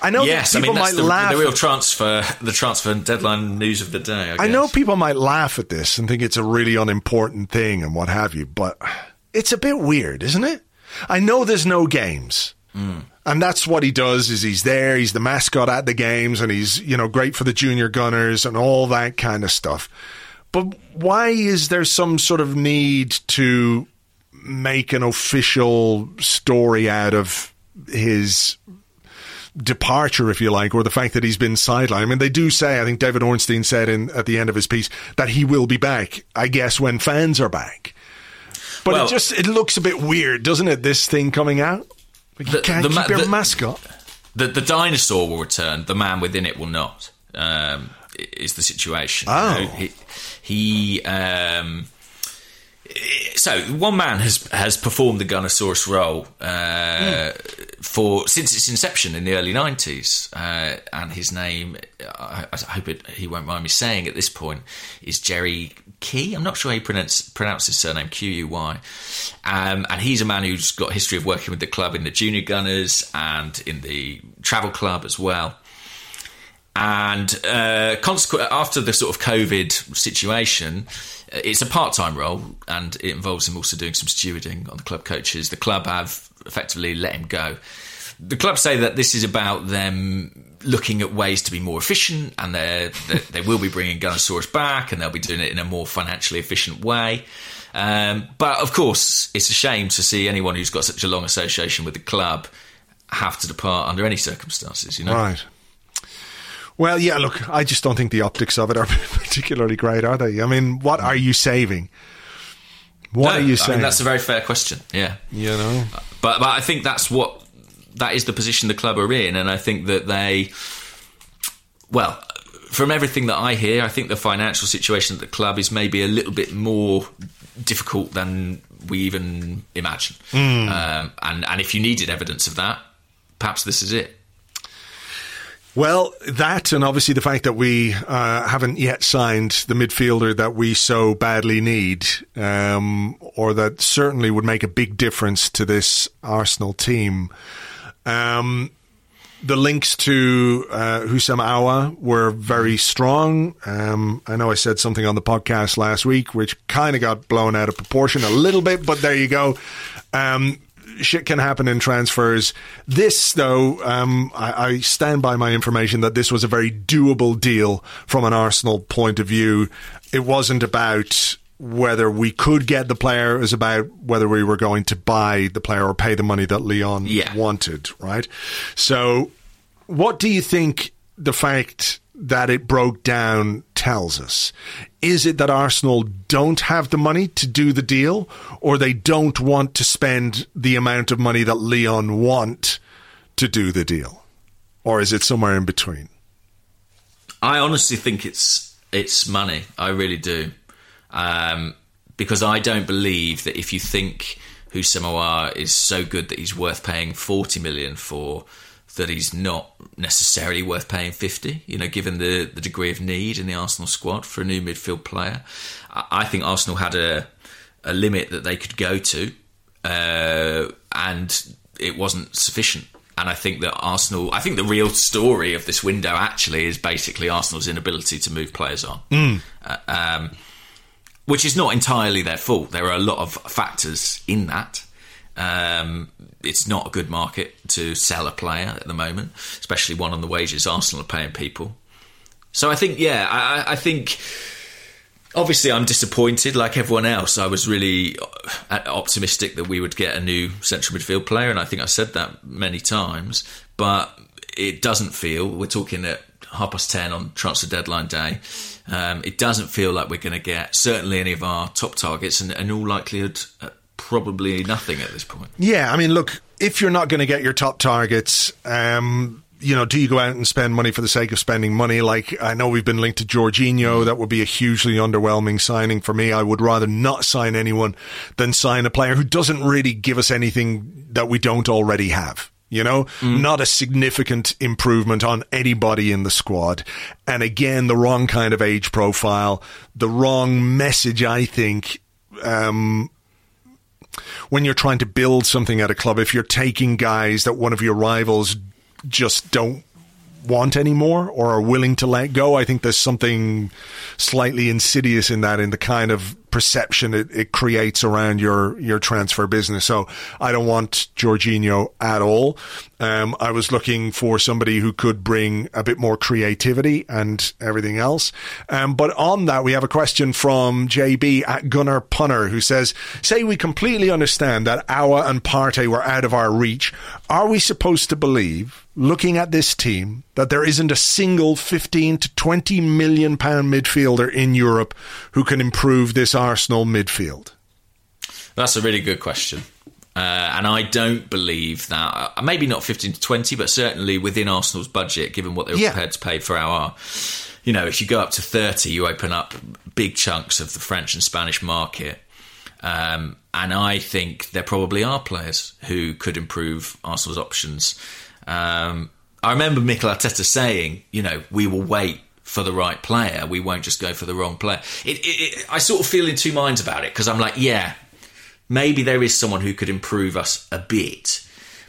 I know yes, that people I mean, that's might the, laugh. The real transfer, the transfer deadline news of the day. I, I know people might laugh at this and think it's a really unimportant thing and what have you, but it's a bit weird, isn't it? I know there's no games. Mm. And that's what he does, is he's there, he's the mascot at the games, and he's, you know, great for the junior Gunners and all that kind of stuff. But why is there some sort of need to make an official story out of his departure, if you like, or the fact that he's been sidelined? I mean, they do say, I think David Ornstein said in at the end of his piece, that he will be back, I guess, when fans are back. But well, it just it looks a bit weird, doesn't it, this thing coming out? Like you the, can't the, keep your the, mascot. The, the dinosaur will return, the man within it will not. Um Is the situation? Oh, you know, he, he um, so one man has has performed the Gunnersaurus role uh, mm. for since its inception in the early nineties, uh, and his name, I, I hope it, he won't mind me saying at this point, is Jerry Key. I'm not sure how you pronounce pronounce his surname, Q U Y, um, and he's a man who's got a history of working with the club in the junior Gunners and in the travel club as well. And uh, consequently, after the sort of COVID situation, it's a part-time role, and it involves him also doing some stewarding on the club coaches. The club have effectively let him go. The club say that this is about them looking at ways to be more efficient, and they they will be bringing Gunnersaurus back, and they'll be doing it in a more financially efficient way. Um, but, of course, it's a shame to see anyone who's got such a long association with the club have to depart under any circumstances, you know? Right. Well, yeah, look, I just don't think the optics of it are particularly great, are they? I mean, what are you saving? What no, are you saving? I mean, that's a very fair question, yeah. You know? But, but I think that's what, that is the position the club are in, and I think that they, well, from everything that I hear, I think the financial situation at the club is maybe a little bit more difficult than we even imagine. Mm. Um, and, and if you needed evidence of that, perhaps this is it. Well, that, and obviously the fact that we uh, haven't yet signed the midfielder that we so badly need, um, or that certainly would make a big difference to this Arsenal team. Um, the links to uh, Houssem Aouar were very strong. Um, I know I said something on the podcast last week, which kind of got blown out of proportion a little bit, but there you go. Um Shit can happen in transfers. This, though, um, I, I stand by my information that this was a very doable deal from an Arsenal point of view. It wasn't about whether we could get the player. It was about whether we were going to buy the player or pay the money that Leon yeah. wanted, right? So what do you think the fact that it broke down tells us? Is it that Arsenal don't have the money to do the deal, or they don't want to spend the amount of money that Leon want to do the deal? Or is it somewhere in between? I honestly think it's it's money. I really do. Um, because I don't believe that if you think Houssem Aouar is so good that he's worth paying forty million for, that he's not necessarily worth paying fifty, you know, given the, the degree of need in the Arsenal squad for a new midfield player. I, I think Arsenal had a, a limit that they could go to, uh, and it wasn't sufficient. And I think that Arsenal, I think the real story of this window actually is basically Arsenal's inability to move players on, mm. uh, um, which is not entirely their fault. There are a lot of factors in that. Um, it's not a good market to sell a player at the moment, especially one on the wages Arsenal are paying people. So I think, yeah, I, I think obviously I'm disappointed like everyone else. I was really optimistic that we would get a new central midfield player, and I think I said that many times, but it doesn't feel, we're talking at half past ten on transfer deadline day, um, it doesn't feel like we're going to get certainly any of our top targets, and in all likelihood uh, probably nothing at this point. Yeah, I mean, look, if you're not going to get your top targets, um, you know, do you go out and spend money for the sake of spending money? Like, I know we've been linked to Jorginho. That would be a hugely underwhelming signing for me. I would rather not sign anyone than sign a player who doesn't really give us anything that we don't already have. You know, mm. not a significant improvement on anybody in the squad. And again, the wrong kind of age profile, the wrong message, I think, um, when you're trying to build something at a club, if you're taking guys that one of your rivals just don't want anymore or are willing to let go, I think there's something slightly insidious in that, in the kind of perception it, it creates around your, your transfer business. So I don't want Jorginho at all. Um, I was looking for somebody who could bring a bit more creativity and everything else. Um, but on that, we have a question from J B at Gunnar Punner, who says, say we completely understand that Aouar and Partey were out of our reach. Are we supposed to believe, looking at this team, that there isn't a single fifteen to twenty million pound midfielder in Europe who can improve this Arsenal midfield? That's a really good question. Uh, and I don't believe that, uh, maybe not fifteen to twenty, but certainly within Arsenal's budget, given what they were yeah. prepared to pay for Aouar. You know, if you go up to thirty, you open up big chunks of the French and Spanish market. Um, and I think there probably are players who could improve Arsenal's options. Um, I remember Mikel Arteta saying, you know, we will wait for the right player. We won't just go for the wrong player. It, it, it, I sort of feel in two minds about it, because I'm like, yeah, maybe there is someone who could improve us a bit,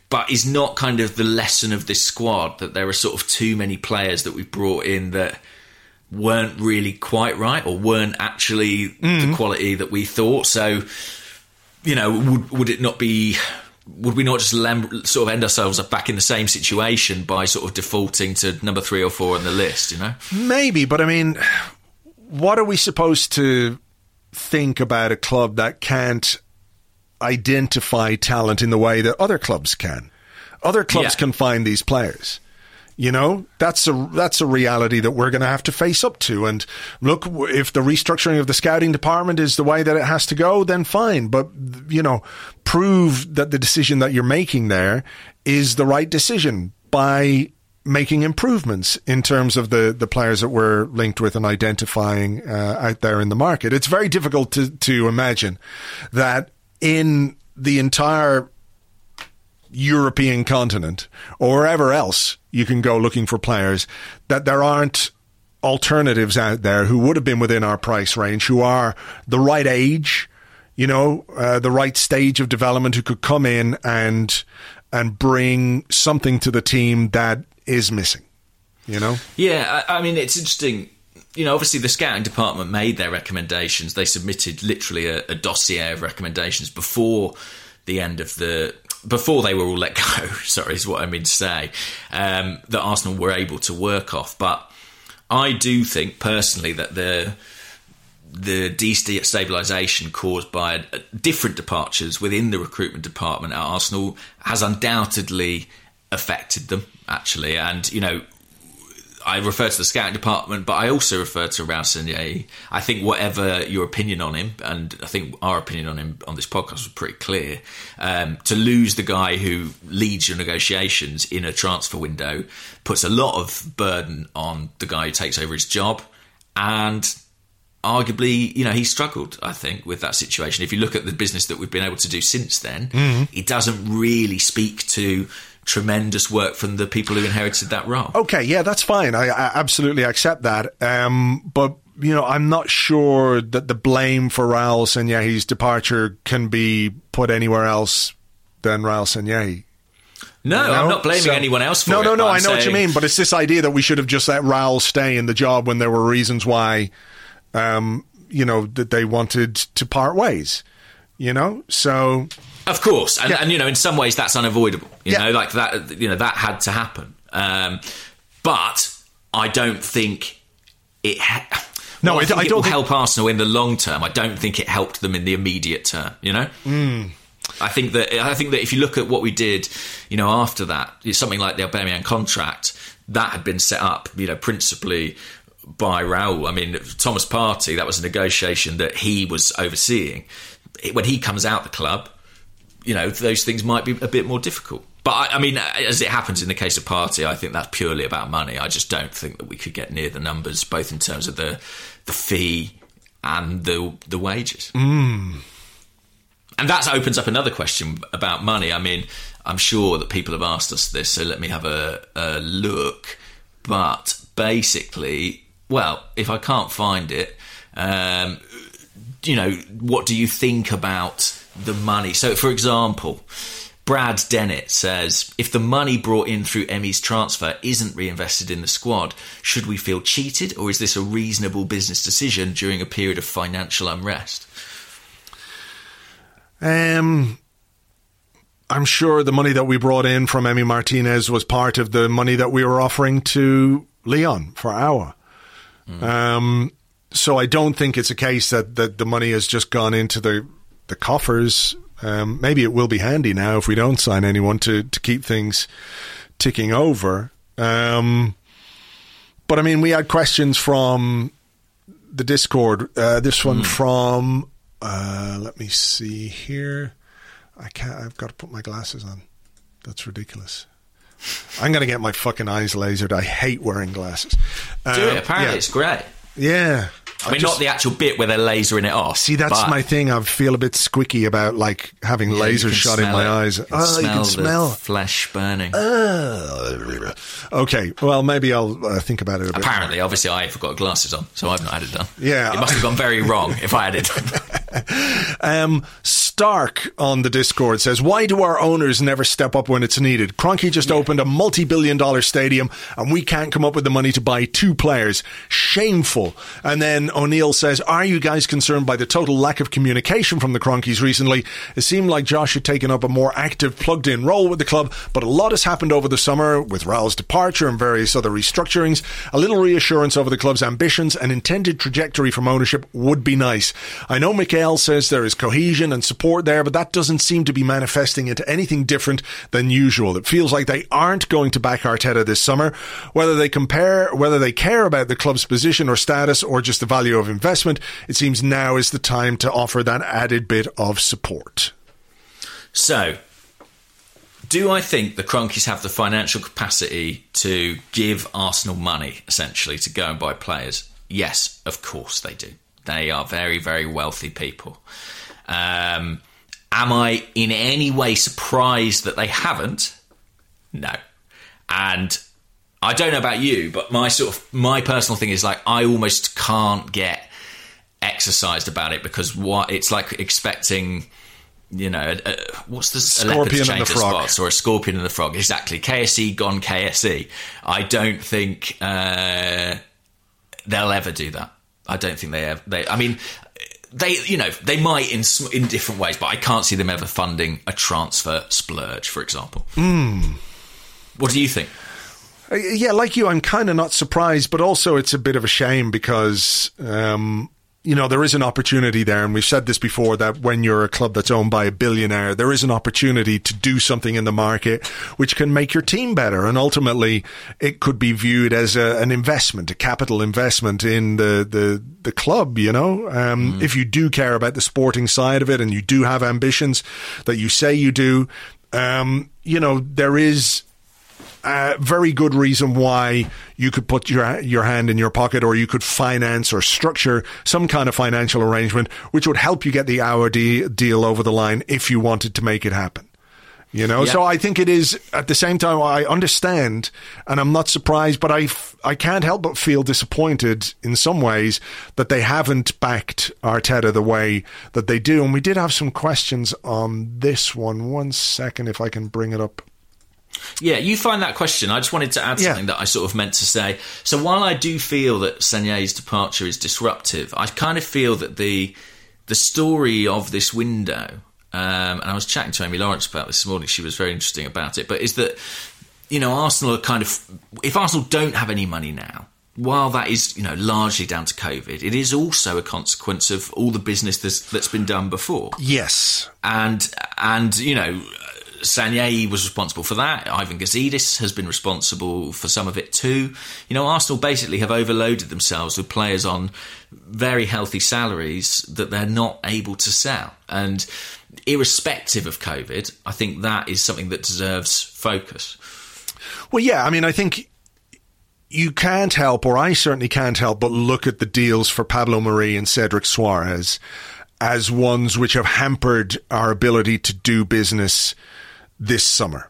but is not kind of the lesson of this squad, that there are sort of too many players that we've brought in that weren't really quite right or weren't actually mm. the quality that we thought. So, you know, would, would it not be... would we not just lem- sort of end ourselves up back in the same situation by sort of defaulting to number three or four on the list, you know? Maybe, but I mean, what are we supposed to think about a club that can't identify talent in the way that other clubs can? Other clubs yeah. can find these players. You know, that's a that's a reality that we're going to have to face up to. And look, if the restructuring of the scouting department is the way that it has to go, then fine. But, you know, prove that the decision that you're making there is the right decision by making improvements in terms of the, the players that we're linked with and identifying uh, out there in the market. It's very difficult to, to imagine that in the entire European continent or wherever else you can go looking for players, that there aren't alternatives out there who would have been within our price range, who are the right age, you know, uh, the right stage of development, who could come in and and bring something to the team that is missing, you know? Yeah, I, I mean, it's interesting. You know, obviously the scouting department made their recommendations. They submitted literally a, a dossier of recommendations before the end of the... before they were all let go, sorry, is what I mean to say, um, that Arsenal were able to work off. But I do think, personally, that the the destabilisation caused by different departures within the recruitment department at Arsenal has undoubtedly affected them, actually. And, you know, I refer to the scouting department, but I also refer to Raúl Sanllehi. I think whatever your opinion on him, and I think our opinion on him on this podcast was pretty clear, um, to lose the guy who leads your negotiations in a transfer window puts a lot of burden on the guy who takes over his job. And arguably, you know, he struggled, I think, with that situation. If you look at the business that we've been able to do since then, mm-hmm. it doesn't really speak to tremendous work from the people who inherited that role. Okay, yeah, that's fine. I, I absolutely accept that. Um, but, you know, I'm not sure that the blame for Raul Sanllehi's departure can be put anywhere else than Raul Sanllehi. No, you know? I'm not blaming so, anyone else for no, it. No, no, no, I know saying... what you mean, but it's this idea that we should have just let Raul stay in the job when there were reasons why, um, you know, that they wanted to part ways, you know? So... Of course, and, yeah. and you know, in some ways that's unavoidable. You yeah. know, like that, you know, that had to happen. Um, but I don't think it. Ha- no, well, I, I, think I don't. It will think... help Arsenal in the long term. I don't think it helped them in the immediate term. You know, mm. I think that I think that if you look at what we did, you know, after that, something like the Aubameyang contract that had been set up, you know, principally by Raúl. I mean, Thomas Partey, that was a negotiation that he was overseeing. When he comes out the club, you know, those things might be a bit more difficult. But, I, I mean, as it happens in the case of Partey, I think that's purely about money. I just don't think that we could get near the numbers, both in terms of the the fee and the the wages. Mm. And that opens up another question about money. I mean, I'm sure that people have asked us this, so let me have a, a look. But basically, well, if I can't find it, um, you know, what do you think about... the money? So, for example, Brad Dennett says, if the money brought in through Emi's transfer isn't reinvested in the squad, should we feel cheated, or is this a reasonable business decision during a period of financial unrest? Um, I'm sure the money that we brought in from Emi Martínez was part of the money that we were offering to Leon for Aouar. Mm. Um, so I don't think it's a case that, that the money has just gone into the the coffers. Um, maybe it will be handy now if we don't sign anyone to, to keep things ticking over. Um, but I mean, we had questions from the Discord. Uh, this one mm. from, uh, let me see here. I can't, I've got to put my glasses on. That's ridiculous. I'm going to get my fucking eyes lasered. I hate wearing glasses. Um, Do it. Apparently yeah. It's great. Yeah. I mean, I just, not the actual bit where they're lasering it off. See, that's but, my thing. I feel a bit squeaky about like having yeah, lasers shot in my it. eyes. You oh, smell you can smell the flesh burning. Uh, okay, well, maybe I'll uh, think about it a bit. Apparently, more. Obviously, I forgot glasses on, so I've not had it done. Yeah, it must have gone very wrong if I had it done. um, Stark on the Discord says, "Why do our owners never step up when it's needed? Kroenke just yeah. opened a multi-billion-dollar stadium, and we can't come up with the money to buy two players. Shameful." And then O'Neill says, are you guys concerned by the total lack of communication from the Kroenkes recently? It seemed like Josh had taken up a more active, plugged-in role with the club, but a lot has happened over the summer with Raul's departure and various other restructurings. A little reassurance over the club's ambitions and intended trajectory from ownership would be nice. I know Mikel says there is cohesion and support there, but that doesn't seem to be manifesting into anything different than usual. It feels like they aren't going to back Arteta this summer. Whether they compare, whether they care about the club's position or status or just the value value of investment, it seems now is the time to offer that added bit of support. So, do I think the Kroenkes have the financial capacity to give Arsenal money, essentially, to go and buy players? Yes, of course they do. They are very, very wealthy people. Um, am I in any way surprised that they haven't? No. And I don't know about you, but my sort of my personal thing is like I almost can't get exercised about it because what it's like expecting, you know, a, a, what's the scorpion and the frog or a scorpion and the frog? Exactly, K S E gone K S E. I don't think uh, they'll ever do that. I don't think they ever. They, I mean, they you know they might in in different ways, but I can't see them ever funding a transfer splurge, for example. Mm. What do you think? Yeah, like you, I'm kind of not surprised, but also it's a bit of a shame because, um, you know, there is an opportunity there. And we've said this before that when you're a club that's owned by a billionaire, there is an opportunity to do something in the market which can make your team better. And ultimately, it could be viewed as a, an investment, a capital investment in the, the, the club, you know. Um, mm. If you do care about the sporting side of it and you do have ambitions that you say you do, um, you know, there is... Uh, very good reason why you could put your your hand in your pocket, or you could finance or structure some kind of financial arrangement which would help you get the Aouar de- deal over the line if you wanted to make it happen. you know? Yeah. So I think it is, at the same time, I understand and I'm not surprised, but I, f- I can't help but feel disappointed in some ways that they haven't backed Arteta the way that they do. And we did have some questions on this one. One second, if I can bring it up. Yeah, you find that question. I just wanted to add something yeah. that I sort of meant to say. So while I do feel that Sanier's departure is disruptive, I kind of feel that the the story of this window, um, and I was chatting to Amy Lawrence about this morning, she was very interesting about it, but is that, you know, Arsenal are kind of, if Arsenal don't have any money now, while that is, you know, largely down to COVID, it is also a consequence of all the business that's, that's been done before. Yes. And, and you know... Sanier was responsible for that. Ivan Gazidis has been responsible for some of it too. You know, Arsenal basically have overloaded themselves with players on very healthy salaries that they're not able to sell. And irrespective of COVID, I think that is something that deserves focus. Well, yeah, I mean, I think... you can't help, or I certainly can't help, but look at the deals for Pablo Marí and Cedric Soares as ones which have hampered our ability to do business this summer.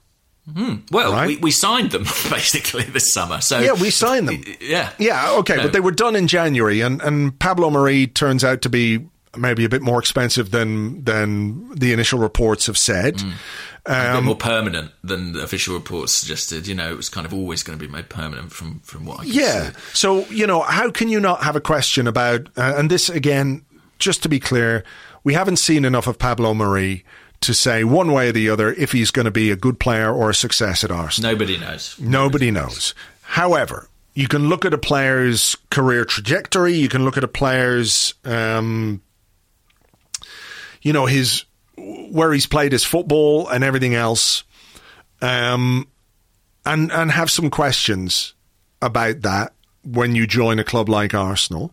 Mm-hmm. Well, right? we, we signed them basically this summer. So yeah, we signed them. Yeah. Yeah, okay, no. But they were done in January, and, and Pablo Marí turns out to be maybe a bit more expensive than than the initial reports have said. Mm. Um, a bit more permanent than the official reports suggested. You know, it was kind of always going to be made permanent from, from what I can yeah. see. So, you know, how can you not have a question about, uh, and this again, just to be clear, we haven't seen enough of Pablo Marí to say one way or the other if he's going to be a good player or a success at Arsenal. Nobody knows. Nobody, Nobody knows. knows. However, you can look at a player's career trajectory. You can look at a player's, um, you know, his where he's played his football and everything else, um, and and have some questions about that when you join a club like Arsenal.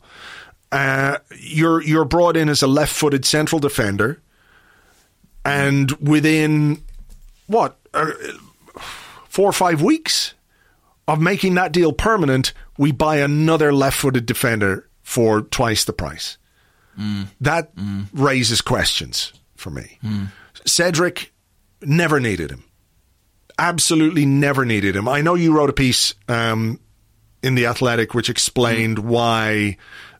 Uh, you're you're brought in as a left-footed central defender, and within what uh, four or five weeks of making that deal permanent, we buy another left-footed defender for twice the price. Mm. That mm. raises questions for me. Mm. Cedric never needed him. Absolutely never needed him. I know you wrote a piece um, in The Athletic which explained mm. why.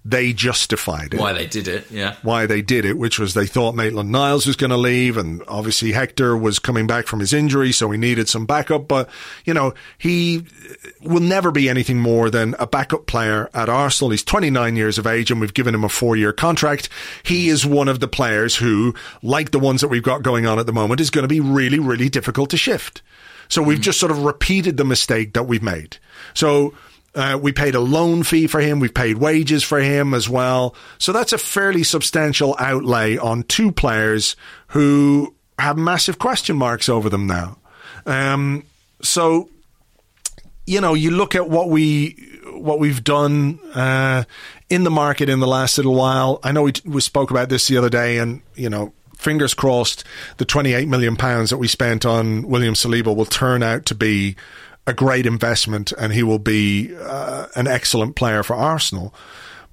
They justified it. Why they did it, yeah. Why they did it, which was they thought Maitland-Niles was going to leave, and obviously Hector was coming back from his injury, so he needed some backup. But, you know, he will never be anything more than a backup player at Arsenal. He's twenty-nine years of age, and we've given him a four-year contract. He is one of the players who, like the ones that we've got going on at the moment, is going to be really, really difficult to shift. So we've mm. just sort of repeated the mistake that we've made. So... Uh, we paid a loan fee for him. We've paid wages for him as well. So that's a fairly substantial outlay on two players who have massive question marks over them now. Um, so, you know, you look at what, we, what we've done uh, in the market in the last little while. I know we, we spoke about this the other day and, you know, fingers crossed the twenty-eight million pounds that we spent on William Saliba will turn out to be a great investment, and he will be uh, an excellent player for Arsenal.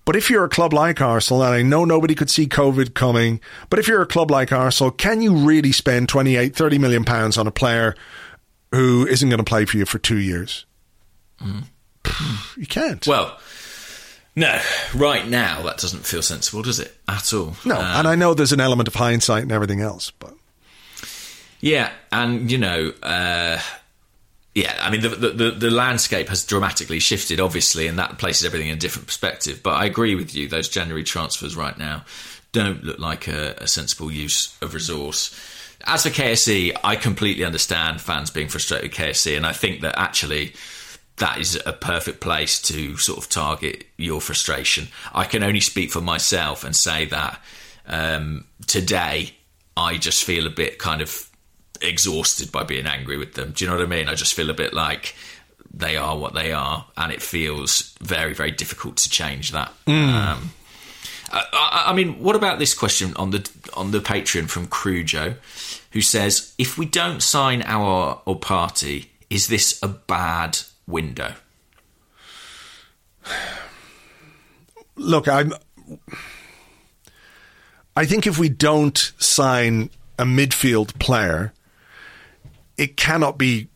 But if you're a club like Arsenal, and I know nobody could see COVID coming, but if you're a club like Arsenal, can you really spend twenty-eight, thirty million pounds on a player who isn't going to play for you for two years? Mm. You can't. Well, no, right now that doesn't feel sensible, does it? At all. No, um, and I know there's an element of hindsight and everything else, but... Yeah, and, you know... Uh, Yeah, I mean, the, the the landscape has dramatically shifted, obviously, and that places everything in a different perspective. But I agree with you, those January transfers right now don't look like a, a sensible use of resource. As for K S E, I completely understand fans being frustrated with K S E, and I think that actually that is a perfect place to sort of target your frustration. I can only speak for myself and say that um, today I just feel a bit kind of exhausted by being angry with them. Do you know what I mean? I just feel a bit like they are what they are, and it feels very, very difficult to change that. Mm. Um, I, I mean, what about this question on the on the Patreon from Crujo, who says, if we don't sign our or party, is this a bad window? Look, I'm. I think if we don't sign a midfield player, it cannot be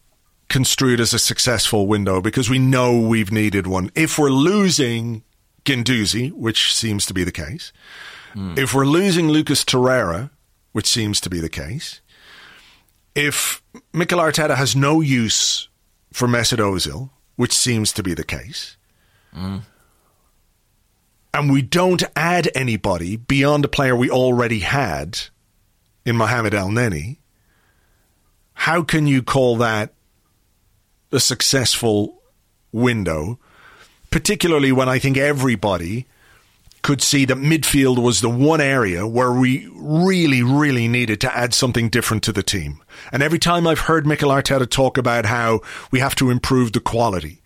construed as a successful window because we know we've needed one. If we're losing Guendouzi, which seems to be the case, mm. if we're losing Lucas Torreira, which seems to be the case, if Mikel Arteta has no use for Mesut Ozil, which seems to be the case, mm. and we don't add anybody beyond a player we already had in Mohamed Elneny, how can you call that a successful window, particularly when I think everybody could see that midfield was the one area where we really, really needed to add something different to the team. And every time I've heard Mikel Arteta talk about how we have to improve the quality,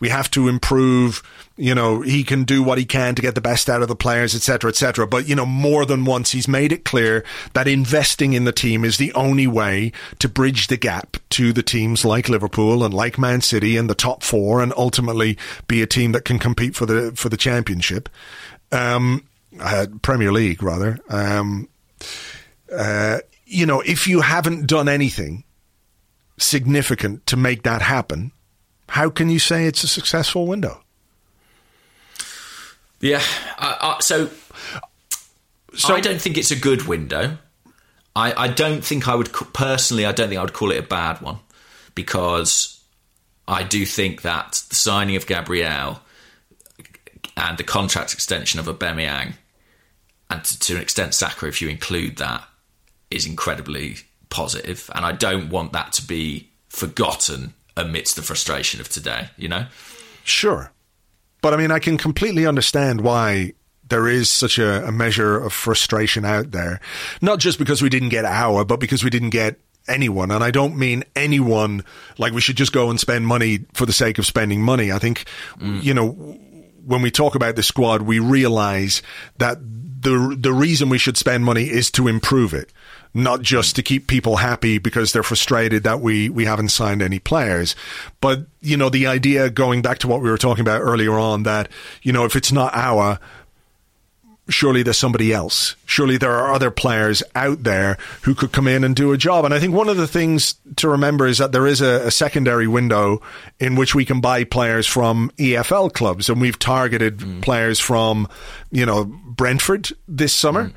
we have to improve, you know, he can do what he can to get the best out of the players, et cetera, et cetera. But, you know, more than once he's made it clear that investing in the team is the only way to bridge the gap to the teams like Liverpool and like Man City and the top four and ultimately be a team that can compete for the for the championship. Um, uh, Premier League, rather. Um, uh, you know, if you haven't done anything significant to make that happen, how can you say it's a successful window? Yeah. Uh, uh, so, so I don't think it's a good window. I, I don't think I would personally. I don't think I would call it a bad one because I do think that the signing of Gabriel and the contract extension of Aubameyang, and to, to an extent Saka, if you include that, is incredibly positive. And I don't want that to be forgotten amidst the frustration of today, you know? Sure. But, I mean, I can completely understand why there is such a, a measure of frustration out there. Not just because we didn't get Aouar, but because we didn't get anyone. And I don't mean anyone like we should just go and spend money for the sake of spending money. I think, mm. you know... when we talk about the squad, we realize that the the reason we should spend money is to improve it, not just to keep people happy because they're frustrated that we, we haven't signed any players. But, you know, the idea, going back to what we were talking about earlier on, that, you know, if it's not our, surely there's somebody else. Surely there are other players out there who could come in and do a job. And I think one of the things to remember is that there is a, a secondary window in which we can buy players from E F L clubs. And we've targeted mm. players from, you know, Brentford this summer.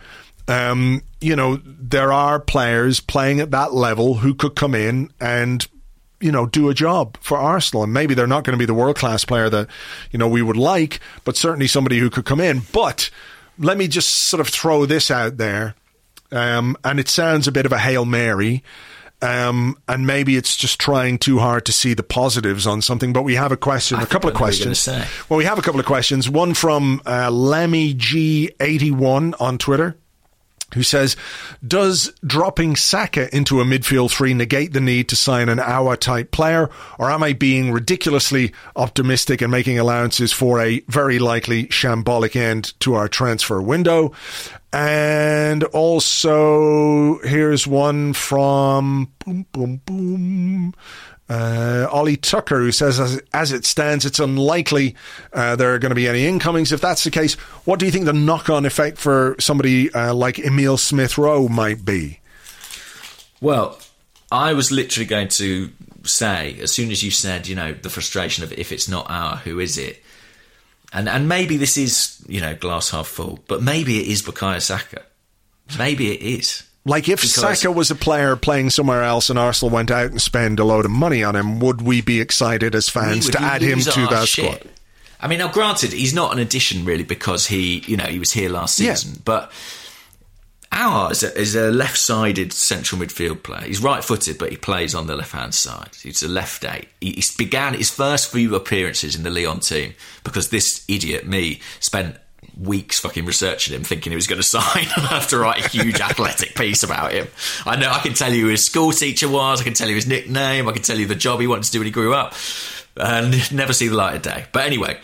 Mm. Um, you know, there are players playing at that level who could come in and, you know, do a job for Arsenal. And maybe they're not going to be the world-class player that, you know, we would like, but certainly somebody who could come in. But let me just sort of throw this out there, um, and it sounds a bit of a Hail Mary, um, and maybe it's just trying too hard to see the positives on something, but we have a question, I a couple of questions. Well, we have a couple of questions, one from uh, Lammy G eighty-one on Twitter, who says, does dropping Saka into a midfield three negate the need to sign an Aouar-type player, or am I being ridiculously optimistic and making allowances for a very likely shambolic end to our transfer window? And also, here's one from boom, boom, boom. Uh, Ollie Tucker, who says, as, as it stands, it's unlikely uh, there are going to be any incomings. If that's the case, what do you think the knock-on effect for somebody uh, like Emile Smith Rowe might be? Well, I was literally going to say, as soon as you said, you know, the frustration of if it's not our, who is it? And and maybe this is, you know, glass half full, but maybe it is Bukayo Saka. Maybe it is. Like, if because, Saka was a player playing somewhere else and Arsenal went out and spent a load of money on him, would we be excited as fans would, to add him to that shit. squad? I mean, now granted, he's not an addition really because he, you know, he was here last season. Yeah. But Aouar is a, is a left-sided central midfield player. He's right-footed, but he plays on the left-hand side. He's a left eight. He, he began his first few appearances in the Lyon team because this idiot, me, spent weeks fucking researching him, thinking he was going to sign, and I have to write a huge athletic piece about him. I know I can tell you who his school teacher was, I can tell you his nickname, I can tell you the job he wanted to do when he grew up, and never see the light of day. But anyway,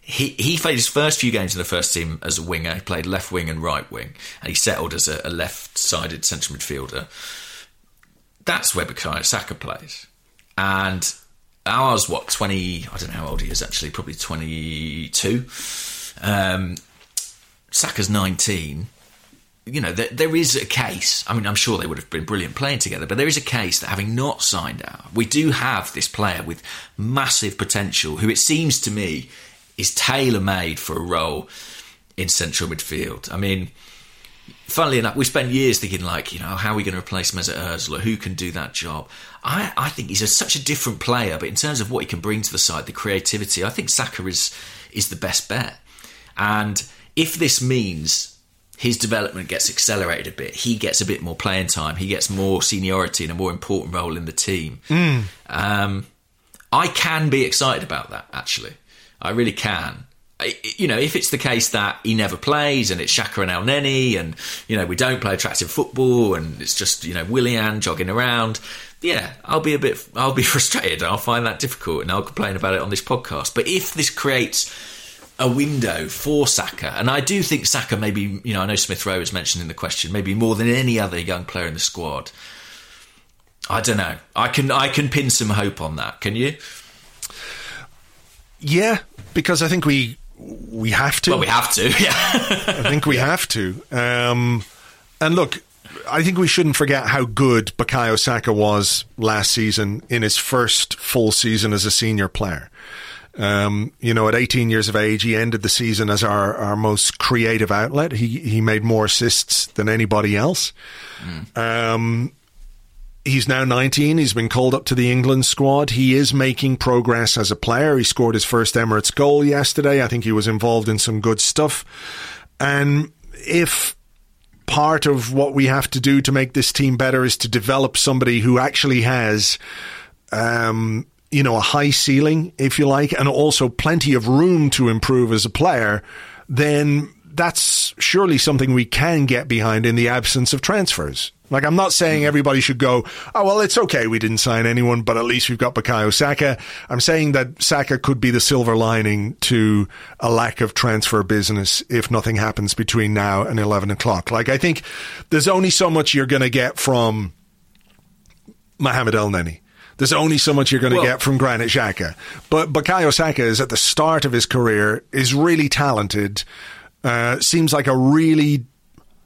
he he played his first few games in the first team as a winger. He played left wing and right wing, and he settled as a, a left-sided central midfielder. That's where Bukayo Saka plays. And ours, what, twenty, I don't know how old he is actually, probably twenty-two. Um, Saka's nineteen. you know, there, there is a case. I mean, I'm sure they would have been brilliant playing together, but there is a case that having not signed out, we do have this player with massive potential who, it seems to me, is tailor-made for a role in central midfield. I mean, funnily enough, we spend years thinking, like, you know, how are we going to replace Mesut Özil? Who can do that job? I, I think he's a, such a different player, but in terms of what he can bring to the side, the creativity, I think Saka is is the best bet. And if this means his development gets accelerated a bit, he gets a bit more playing time, he gets more seniority and a more important role in the team, mm. um, I can be excited about that, actually. I really can. I, you know, if it's the case that he never plays and it's Xhaka and Elneny and, you know, we don't play attractive football and it's just, you know, Willian jogging around, yeah, I'll be a bit, I'll be frustrated. I'll find that difficult and I'll complain about it on this podcast. But if this creates a window for Saka, and I do think Saka maybe, you know, I know Smith Rowe was mentioned in the question, maybe more than any other young player in the squad. I don't know. I can I can pin some hope on that. Can you? Yeah, because I think we we have to. Well, we have to. Yeah, I think we have to. Um, and look, I think we shouldn't forget how good Bukayo Saka was last season in his first full season as a senior player. Um, you know, at eighteen years of age, he ended the season as our, our most creative outlet. He he made more assists than anybody else. Mm. Um, he's now nineteen. He's been called up to the England squad. He is making progress as a player. He scored his first Emirates goal yesterday. I think he was involved in some good stuff. And if part of what we have to do to make this team better is to develop somebody who actually has... Um, you know, a high ceiling, if you like, and also plenty of room to improve as a player, then that's surely something we can get behind in the absence of transfers. Like, I'm not saying everybody should go, oh, well, it's okay we didn't sign anyone, but at least we've got Bukayo Saka. I'm saying that Saka could be the silver lining to a lack of transfer business if nothing happens between now and eleven o'clock. Like, I think there's only so much you're going to get from Mohamed Elneny. There's only so much you're going to well, get from Granit Xhaka. But Bukayo Saka is at the start of his career, is really talented, uh, seems like a really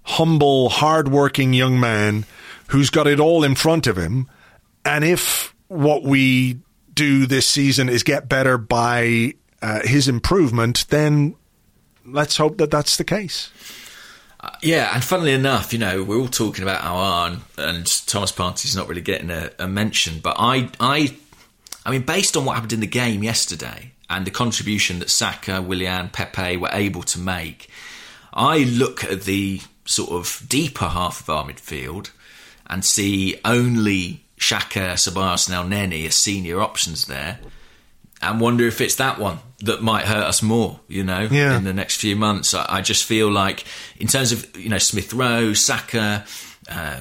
humble, hard-working young man who's got it all in front of him. And if what we do this season is get better by uh, his improvement, then let's hope that that's the case. Yeah, and funnily enough, you know, we're all talking about Aouar and Thomas Partey's not really getting a, a mention. But I, I, I mean, based on what happened in the game yesterday and the contribution that Saka, Willian, Pepe were able to make, I look at the sort of deeper half of our midfield and see only Xhaka, Ceballos, and Elneny as senior options there, and wonder if it's that one that might hurt us more, you know, yeah. in the next few months. I, I just feel like in terms of, you know, Smith Rowe, Saka, uh,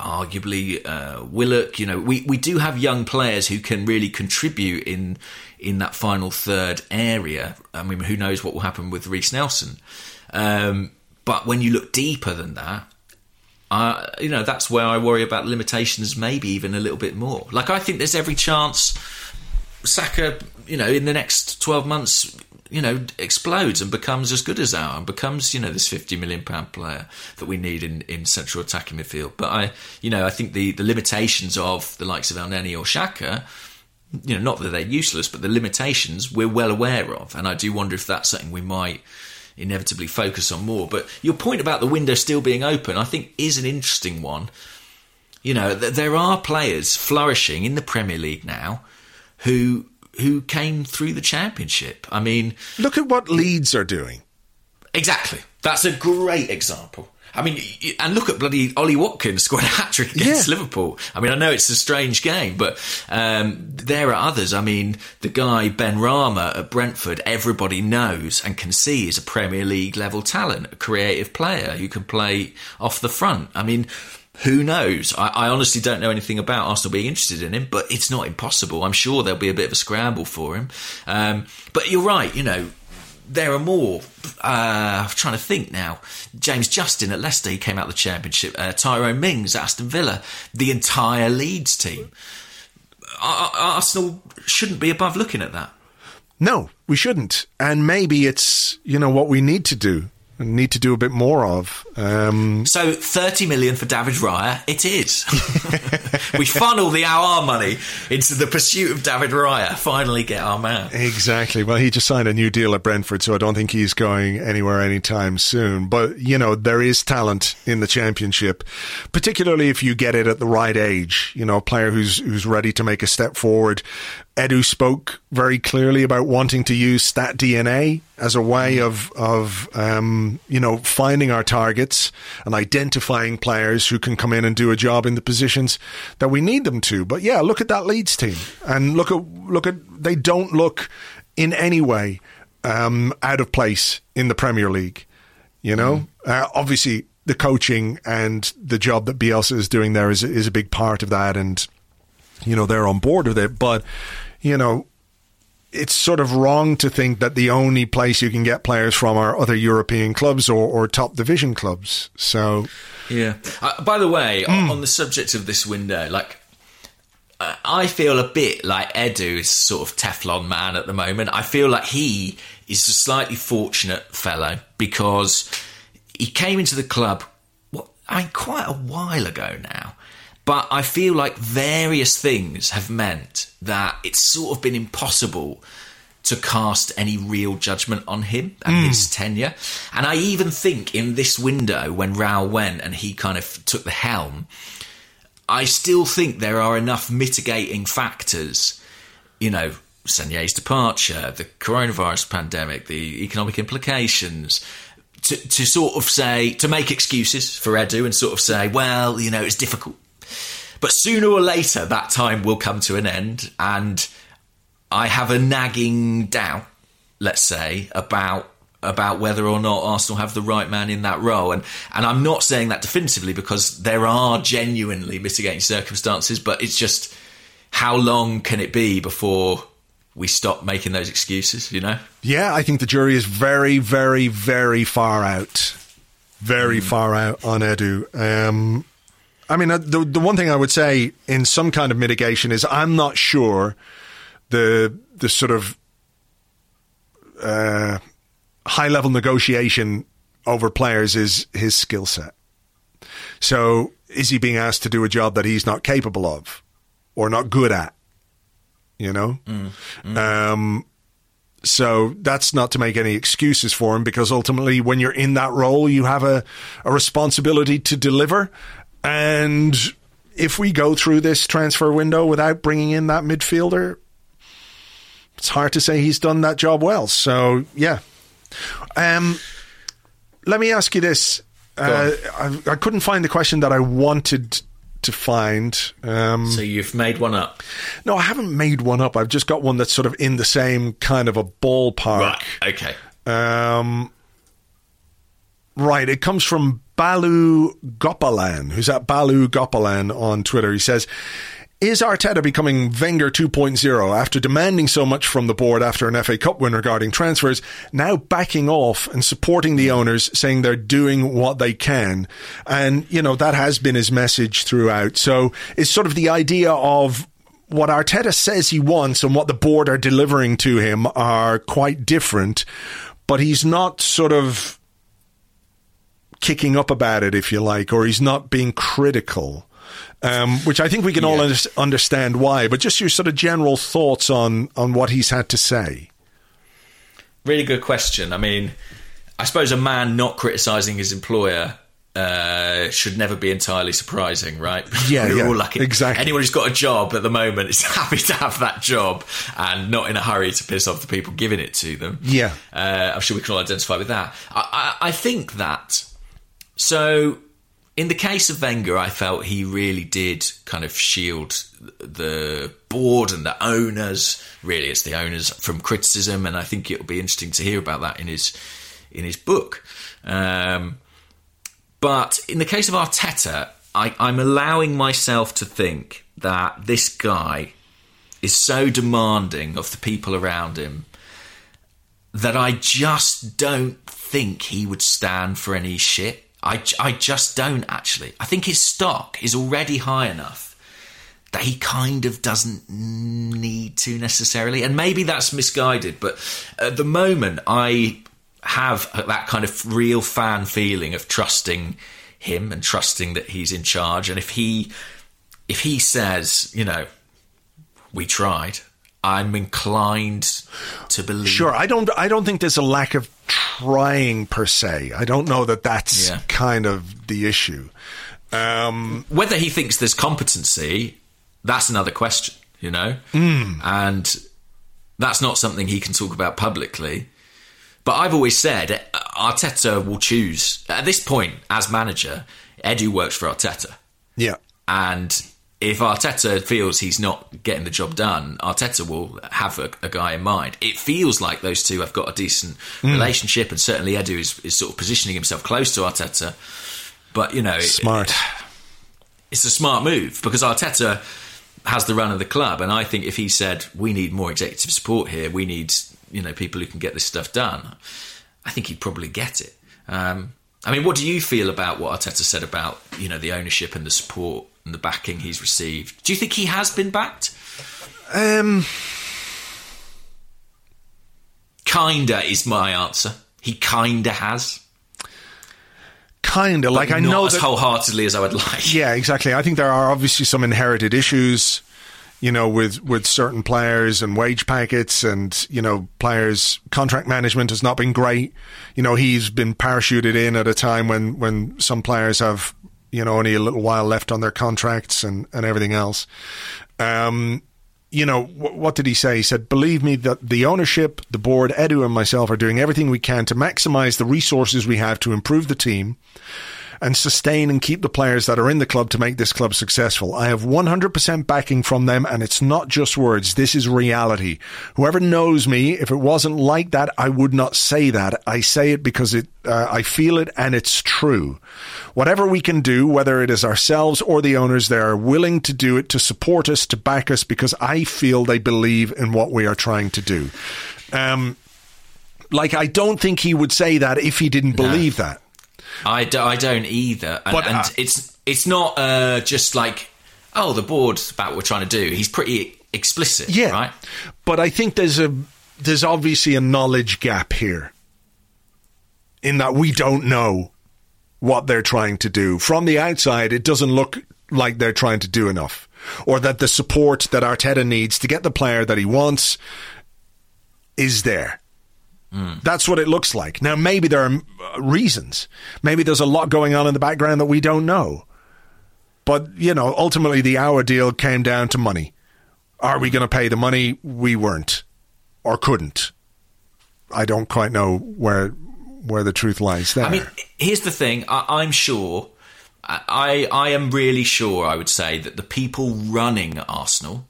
arguably uh, Willock, you know, we, we do have young players who can really contribute in in that final third area. I mean, who knows what will happen with Reece Nelson. Um, but when you look deeper than that, I, you know, that's where I worry about limitations maybe even a little bit more. Like, I think there's every chance Saka, you know, in the next twelve months, you know, explodes and becomes as good as Aouar and becomes, you know, this fifty million pound player that we need in, in central attacking midfield. But I, you know, I think the, the limitations of the likes of Elneny or Xhaka, you know, not that they're useless, but the limitations we're well aware of. And I do wonder if that's something we might inevitably focus on more. But your point about the window still being open, I think, is an interesting one. You know, th- there are players flourishing in the Premier League now who who came through the Championship. I mean... Look at what Leeds are doing. Exactly. That's a great example. I mean, and look at bloody Ollie Watkins scored a hat-trick against yeah. Liverpool. I mean, I know it's a strange game, but um, there are others. I mean, the guy Ben Rama at Brentford, everybody knows and can see is a Premier League-level talent, a creative player who can play off the front. I mean... Who knows? I, I honestly don't know anything about Arsenal being interested in him, but it's not impossible. I'm sure there'll be a bit of a scramble for him. Um, but you're right, you know, there are more. Uh, I'm trying to think now. James Justin at Leicester, he came out of the Championship. Uh, Tyrone Mings at Aston Villa. The entire Leeds team. Ar- Arsenal shouldn't be above looking at that. No, we shouldn't. And maybe it's, you know, what we need to do need to do a bit more of. Um, so thirty million for David Raya, it is. We funnel the Aouar money into the pursuit of David Raya, finally get our man. Exactly. Well, he just signed a new deal at Brentford, so I don't think he's going anywhere anytime soon. But, you know, there is talent in the Championship, particularly if you get it at the right age. You know, a player who's who's ready to make a step forward. Edu spoke very clearly about wanting to use stat D N A as a way of, of um, you know, finding our targets and identifying players who can come in and do a job in the positions that we need them to. But yeah, look at that Leeds team, and look at look at they don't look in any way um, out of place in the Premier League. You know, mm. uh, obviously the coaching and the job that Bielsa is doing there is is a big part of that, and you know they're on board with it, but you know it's sort of wrong to think that the only place you can get players from are other European clubs or, or top division clubs. So yeah. Uh, by the way, mm. on the subject of this window, like uh, I feel a bit like Edu is sort of Teflon man at the moment. I feel like he is a slightly fortunate fellow because he came into the club, what, I mean, quite a while ago now. But I feel like various things have meant that it's sort of been impossible to cast any real judgment on him and mm. his tenure. And I even think in this window, when Raúl went and he kind of took the helm, I still think there are enough mitigating factors, you know, Sanllehi's departure, the coronavirus pandemic, the economic implications, to, to sort of say, to make excuses for Edu and sort of say, well, you know, it's difficult. But sooner or later, that time will come to an end. And I have a nagging doubt, let's say, about about whether or not Arsenal have the right man in that role. And and I'm not saying that definitively because there are genuinely mitigating circumstances. But it's just how long can it be before we stop making those excuses, you know? Yeah, I think the jury is very, very, very far out. Very mm. far out on Edu. Um I mean, the the one thing I would say in some kind of mitigation is I'm not sure the the sort of uh, high-level negotiation over players is his skill set. So is he being asked to do a job that he's not capable of or not good at, you know? Mm, mm. Um, so that's not to make any excuses for him because ultimately when you're in that role, you have a, a responsibility to deliver. And if we go through this transfer window without bringing in that midfielder, it's hard to say he's done that job well. So, yeah. Um, let me ask you this. Uh, I, I couldn't find the question that I wanted to find. Um, so you've made one up? No, I haven't made one up. I've just got one that's sort of in the same kind of a ballpark. Right, okay. Um, right, it comes from Balu Gopalan, who's at Balu Gopalan on Twitter. He says, is Arteta becoming Wenger two point oh after demanding so much from the board after an F A Cup win regarding transfers, now backing off and supporting the owners, saying they're doing what they can? And, you know, that has been his message throughout. So it's sort of the idea of what Arteta says he wants and what the board are delivering to him are quite different, but he's not sort of kicking up about it, if you like, or he's not being critical, um, which I think we can yeah. all un- understand why. But just your sort of general thoughts on, on what he's had to say. Really good question. I mean, I suppose a man not criticising his employer uh, should never be entirely surprising, right? Yeah, We're yeah, all lucky. Exactly. Anyone who's got a job at the moment is happy to have that job and not in a hurry to piss off the people giving it to them. Yeah. Uh, I'm sure we can all identify with that. I, I, I think that... So, in the case of Wenger, I felt he really did kind of shield the board and the owners, really it's the owners, from criticism, and I think it'll be interesting to hear about that in his in his book. Um, but in the case of Arteta, I, I'm allowing myself to think that this guy is so demanding of the people around him that I just don't think he would stand for any shit. I, I just don't, actually. I think his stock is already high enough that he kind of doesn't need to necessarily. And maybe that's misguided, but at the moment, I have that kind of real fan feeling of trusting him and trusting that he's in charge. And if he if he says, you know, we tried, I'm inclined to believe. Sure, I don't I don't think there's a lack of trying per se. I don't know that that's yeah. kind of the issue. Um, Whether he thinks there's competency, that's another question, you know? Mm. And that's not something he can talk about publicly. But I've always said Arteta will choose. At this point, as manager, Edu works for Arteta. Yeah. And if Arteta feels he's not getting the job done, Arteta will have a, a guy in mind. It feels like those two have got a decent mm. relationship, and certainly Edu is, is sort of positioning himself close to Arteta. But, you know... Smart. It, it, it's a smart move, because Arteta has the run of the club, and I think if he said, we need more executive support here, we need... you know, people who can get this stuff done, I think he'd probably get it. Um, I mean, what do you feel about what Arteta said about, you know, the ownership and the support and the backing he's received? Do you think he has been backed? Um, Kinda is my answer. He kinda has. Kinda, but like I know not as that, wholeheartedly as I would like. Yeah, exactly. I think there are obviously some inherited issues, you know, with, with certain players and wage packets and, you know, players' contract management has not been great. You know, he's been parachuted in at a time when, when some players have, you know, only a little while left on their contracts and, and everything else. Um, you know, w- what did he say? He said, believe me that the ownership, the board, Edu and myself are doing everything we can to maximize the resources we have to improve the team and sustain and keep the players that are in the club to make this club successful. I have one hundred percent backing from them, and it's not just words. This is reality. Whoever knows me, if it wasn't like that, I would not say that. I say it because it, uh, I feel it, and it's true. Whatever we can do, whether it is ourselves or the owners, they are willing to do it, to support us, to back us, because I feel they believe in what we are trying to do. Um, like, I don't think he would say that if he didn't believe no. that. I, do, I don't either. And, but, uh, and it's it's not uh, just like, oh, the board's about what we're trying to do. He's pretty explicit, yeah, right? But I think there's a there's obviously a knowledge gap here in that we don't know what they're trying to do. From the outside, it doesn't look like they're trying to do enough, or that the support that Arteta needs to get the player that he wants is there. That's what it looks like. Now, maybe there are reasons. Maybe there's a lot going on in the background that we don't know. But, you know, ultimately the hour deal came down to money. Are we going to pay the money? We weren't, or couldn't. I don't quite know where where the truth lies there. I mean, here's the thing. I, I'm sure, I, I am really sure, I would say, that the people running Arsenal,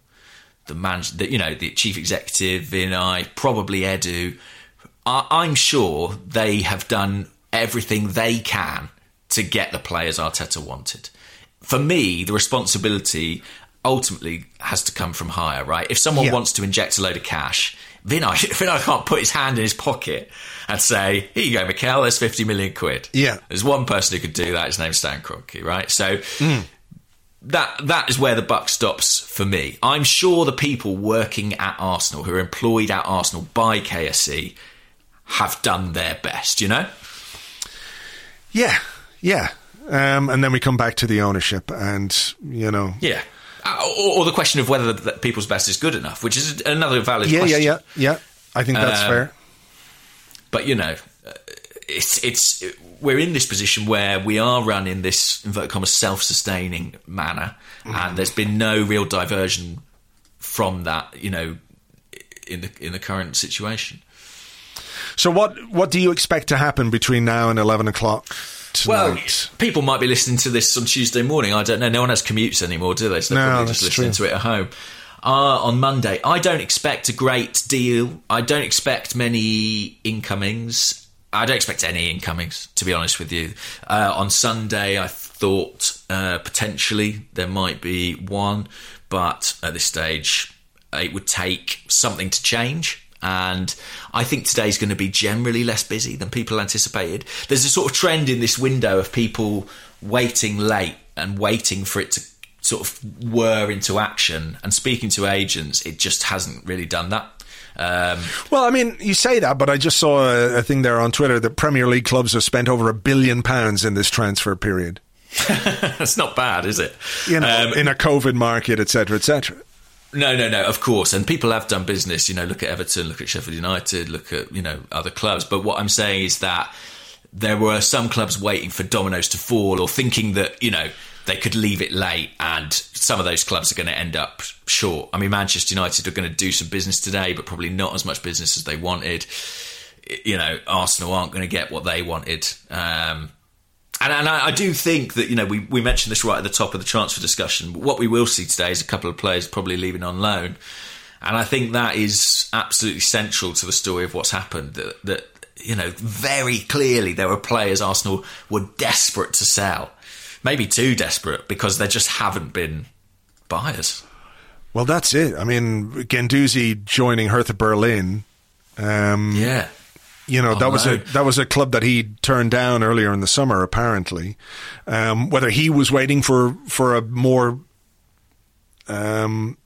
the man, the, you know, the chief executive, Vinay, probably Edu, I'm sure they have done everything they can to get the players Arteta wanted. For me, the responsibility ultimately has to come from higher, right? If someone yeah. wants to inject a load of cash, Vinay, Vinay can't put his hand in his pocket and say, here you go, Mikel, there's fifty million quid. Yeah. There's one person who could do that. His name's Stan Kroenke, right? So mm. that that is where the buck stops for me. I'm sure the people working at Arsenal, who are employed at Arsenal by K S C, have done their best, you know? Yeah, yeah. Um, and then we come back to the ownership and, you know... Yeah. Or, or the question of whether the, the people's best is good enough, which is another valid yeah, question. Yeah, yeah, yeah. I think that's um, fair. But, you know, it's it's we're in this position where we are run in this, inverted commas, self-sustaining manner, mm. and there's been no real diversion from that, you know, in the in the current situation. So what, what do you expect to happen between now and eleven o'clock tonight? Well, people might be listening to this on Tuesday morning. I don't know. No one has commutes anymore, do they? So they're no, probably just listening true. to it at home. Uh, on Monday, I don't expect a great deal. I don't expect many incomings. I don't expect any incomings, to be honest with you. Uh, on Sunday, I thought uh, potentially there might be one. But at this stage, it would take something to change. And I think today's going to be generally less busy than people anticipated. There's a sort of trend in this window of people waiting late and waiting for it to sort of whir into action. And speaking to agents, it just hasn't really done that. Um, well, I mean, you say that, but I just saw a, a thing there on Twitter that Premier League clubs have spent over a billion pounds in this transfer period. That's not bad, is it? You know, um, in a COVID market, et cetera, et cetera. No, no, no, of course. And people have done business. You know, look at Everton, look at Sheffield United, look at, you know, other clubs. But what I'm saying is that there were some clubs waiting for dominoes to fall or thinking that, you know, they could leave it late, and some of those clubs are going to end up short. I mean, Manchester United are going to do some business today, but probably not as much business as they wanted. You know, Arsenal aren't going to get what they wanted. Um, and and I, I do think that, you know, we, we mentioned this right at the top of the transfer discussion. But what we will see today is a couple of players probably leaving on loan. And I think that is absolutely central to the story of what's happened, that, that you know, very clearly there were players Arsenal were desperate to sell. Maybe too desperate, because there just haven't been buyers. Well, that's it. I mean, Guendouzi joining Hertha Berlin. Um, yeah, you know oh, that was no. a that was a club that he turned down earlier in the summer. Apparently, um, whether he was waiting for for a more um,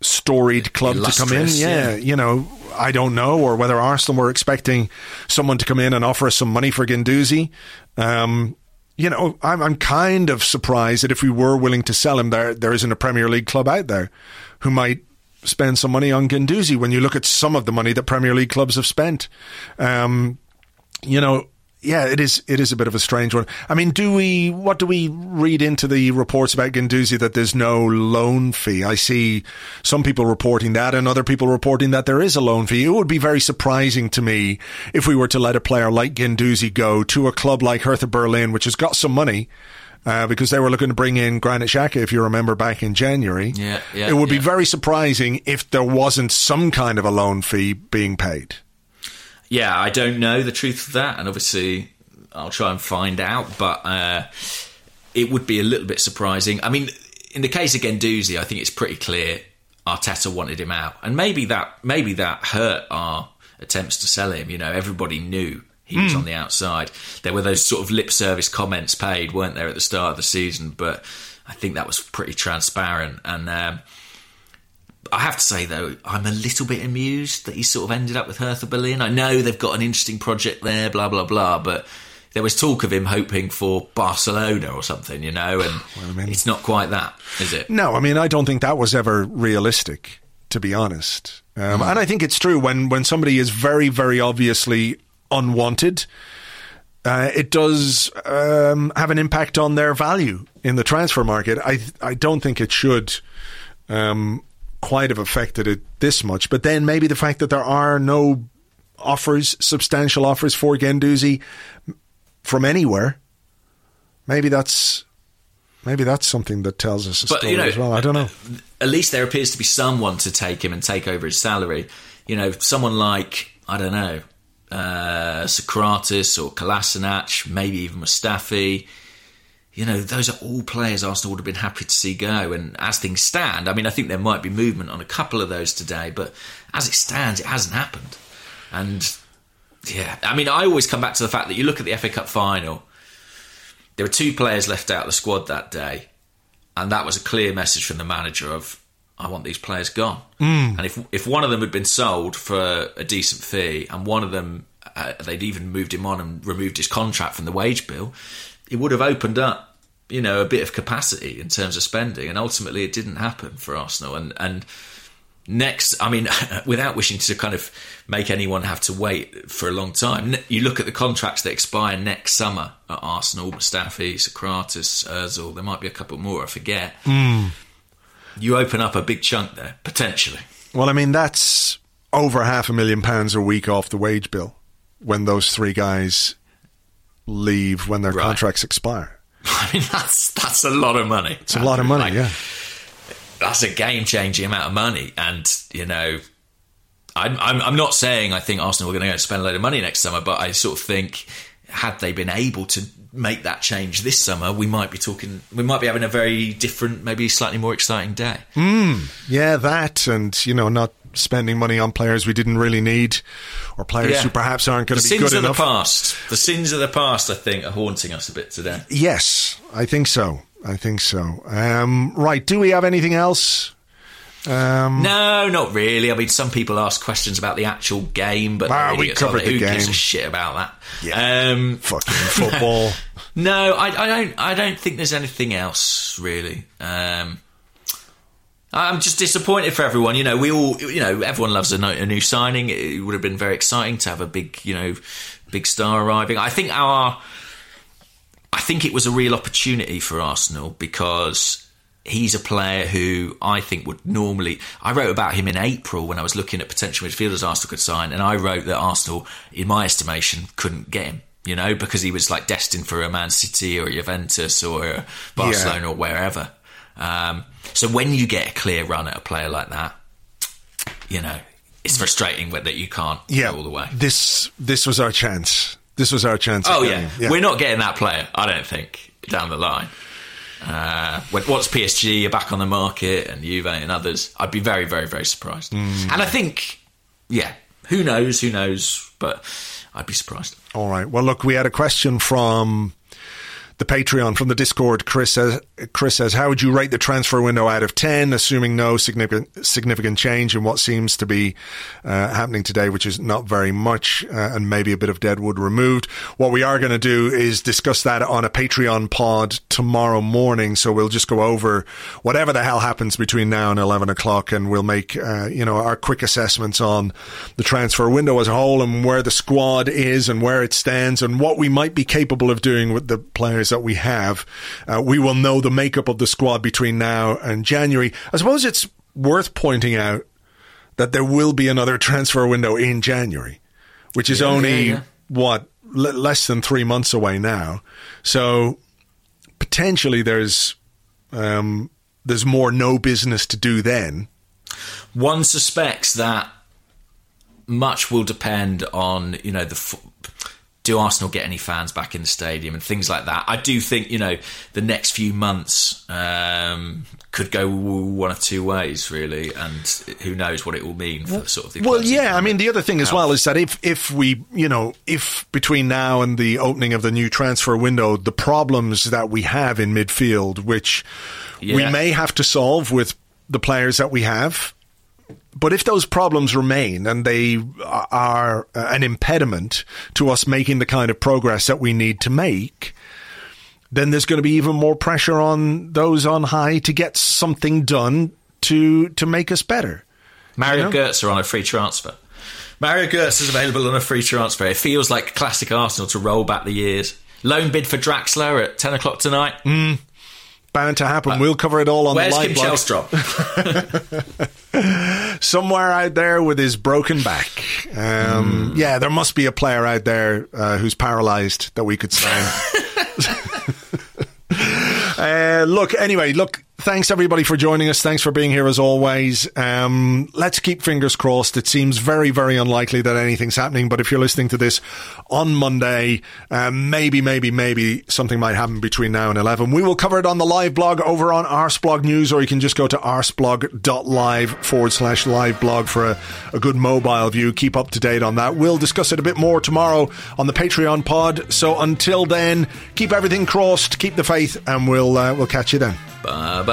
storied club Illustrious, to come in, yeah, yeah, you know, I don't know, or whether Arsenal were expecting someone to come in and offer us some money for Guendouzi. Um, You know, I'm, I'm kind of surprised that if we were willing to sell him, there there isn't a Premier League club out there who might spend some money on Guendouzi when you look at some of the money that Premier League clubs have spent. Um, you know, yeah, it is it is a bit of a strange one. I mean, do we what do we read into the reports about Guendouzi that there's no loan fee? I see some people reporting that and other people reporting that there is a loan fee. It would be very surprising to me if we were to let a player like Guendouzi go to a club like Hertha Berlin, which has got some money, uh, because they were looking to bring in Granit Xhaka, if you remember, back in January. Yeah, yeah, it would yeah. be very surprising if there wasn't some kind of a loan fee being paid. Yeah, I don't know the truth of that, and obviously I'll try and find out, but uh, it would be a little bit surprising. I mean, in the case of Guendouzi, I think it's pretty clear Arteta wanted him out, and maybe that maybe that hurt our attempts to sell him. You know, everybody knew he was mm. on the outside. There were those sort of lip service comments paid, weren't there, at the start of the season, but I think that was pretty transparent, and um, I have to say, though, I'm a little bit amused that he sort of ended up with Hertha Berlin. I know they've got an interesting project there, blah, blah, blah, but there was talk of him hoping for Barcelona or something, you know, and well, I mean, it's not quite that, is it? No, I mean, I don't think that was ever realistic, to be honest. Um, mm. And I think it's true when, when somebody is very, very obviously unwanted, uh, it does um, have an impact on their value in the transfer market. I, I don't think it should... Um, quite have affected it this much, but then maybe the fact that there are no offers, substantial offers for Guendouzi from anywhere, maybe that's maybe that's something that tells us a but, story you know, as well. I don't know. At least there appears to be someone to take him and take over his salary. You know, someone like, I don't know, uh, Socrates or Kolasinac, maybe even Mustafi. You know, those are all players Arsenal would have been happy to see go. And as things stand, I mean, I think there might be movement on a couple of those today, but as it stands, it hasn't happened. And, yeah, I mean, I always come back to the fact that you look at the F A Cup final, there were two players left out of the squad that day, and that was a clear message from the manager of, I want these players gone. Mm. And if if one of them had been sold for a decent fee and one of them, uh, they'd even moved him on and removed his contract from the wage bill, it would have opened up, you know, a bit of capacity in terms of spending, and ultimately it didn't happen for Arsenal. And and next, I mean, without wishing to kind of make anyone have to wait for a long time, you look at the contracts that expire next summer at Arsenal, Mustafi, Socrates, Özil, there might be a couple more, I forget. Mm. You open up a big chunk there, potentially. Well, I mean, that's over half a million pounds a week off the wage bill when those three guys leave when their right. contracts expire. I mean, that's that's a lot of money. It's a lot of money, like, yeah. That's a game-changing amount of money. And, you know, I'm, I'm, I'm not saying I think Arsenal were going to go and spend a load of money next summer, but I sort of think had they been able to make that change this summer, we might be talking, we might be having a very different, maybe slightly more exciting day. Mm, yeah, that and, you know, not spending money on players we didn't really need or players yeah. who perhaps aren't going to be good enough. The sins of the past. The sins of the past, I think, are haunting us a bit today. Yes, I think so. I think so. Um, right, do we have anything else? Um, no, not really. I mean, some people ask questions about the actual game, but wow, we covered the who game. Gives a shit about that? Yeah, um, fucking football. No, I, I don't. I don't think there's anything else really. Um, I'm just disappointed for everyone. You know, we all. You know, everyone loves a, no, a new signing. It would have been very exciting to have a big, you know, big star arriving. I think our. I think it was a real opportunity for Arsenal because he's a player who I think would normally... I wrote about him in April when I was looking at potential midfielders Arsenal could sign, and I wrote that Arsenal, in my estimation, couldn't get him, you know, because he was like destined for a Man City or a Juventus or a Barcelona yeah. or wherever. Um, so when you get a clear run at a player like that, you know, it's frustrating that you can't yeah, go all the way. This this was our chance. This was our chance. Oh, yeah. yeah. We're not getting that player, I don't think, down the line. Uh, once P S G are back on the market and Juve and others, I'd be very, very, very surprised. Mm. And I think, yeah, who knows, who knows, but I'd be surprised. All right. Well, look, we had a question from the Patreon, from the Discord. Chris says, Chris says, how would you rate the transfer window out of ten, assuming no significant significant change in what seems to be uh, happening today, which is not very much, uh, and maybe a bit of dead wood removed? What we are going to do is discuss that on a Patreon pod tomorrow morning, so we'll just go over whatever the hell happens between now and eleven o'clock, and we'll make uh, you know, our quick assessments on the transfer window as a whole and where the squad is and where it stands and what we might be capable of doing with the players that we have. Uh, we will know the makeup of the squad between now and January. I suppose it's worth pointing out that there will be another transfer window in January, which is yeah, only yeah, yeah. what l- less than three months away now. So potentially there's um, there's more no business to do then. One suspects that much will depend on, you know, the. F- Do Arsenal get any fans back in the stadium and things like that? I do think, you know, the next few months um, could go one of two ways, really, and who knows what it will mean for sort of the... Well, yeah, I mean, the other thing as well is that if, if we, you know, if between now and the opening of the new transfer window, the problems that we have in midfield, which yeah. we may have to solve with the players that we have, but if those problems remain and they are an impediment to us making the kind of progress that we need to make, then there's going to be even more pressure on those on high to get something done to to make us better. Mario you know? Götze are on a free transfer. Mario Götze is available on a free transfer. It feels like classic Arsenal to roll back the years. Loan bid for Draxler at ten o'clock tonight. Mm. Bound to happen. But we'll cover it all on the live blog. Somewhere out there with his broken back. Um, mm. Yeah, there must be a player out there uh, who's paralysed that we could sign. uh, look, anyway, look, thanks everybody for joining us. Thanks for being here as always. Um, let's keep fingers crossed. It seems very, very unlikely that anything's happening, but if you're listening to this on Monday, uh, maybe, maybe, maybe something might happen between now and eleven. We will cover it on the live blog over on Arsblog News, or you can just go to arsblog.live forward slash live blog for a, a good mobile view. Keep up to date on that. We'll discuss it a bit more tomorrow on the Patreon pod. So until then, keep everything crossed, keep the faith, and we'll uh, we'll catch you then. Bye bye.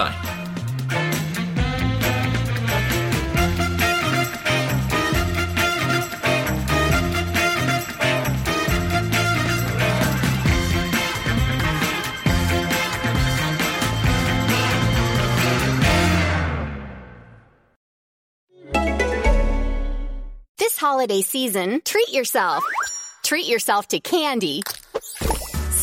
This holiday season, treat yourself. Treat yourself to candy.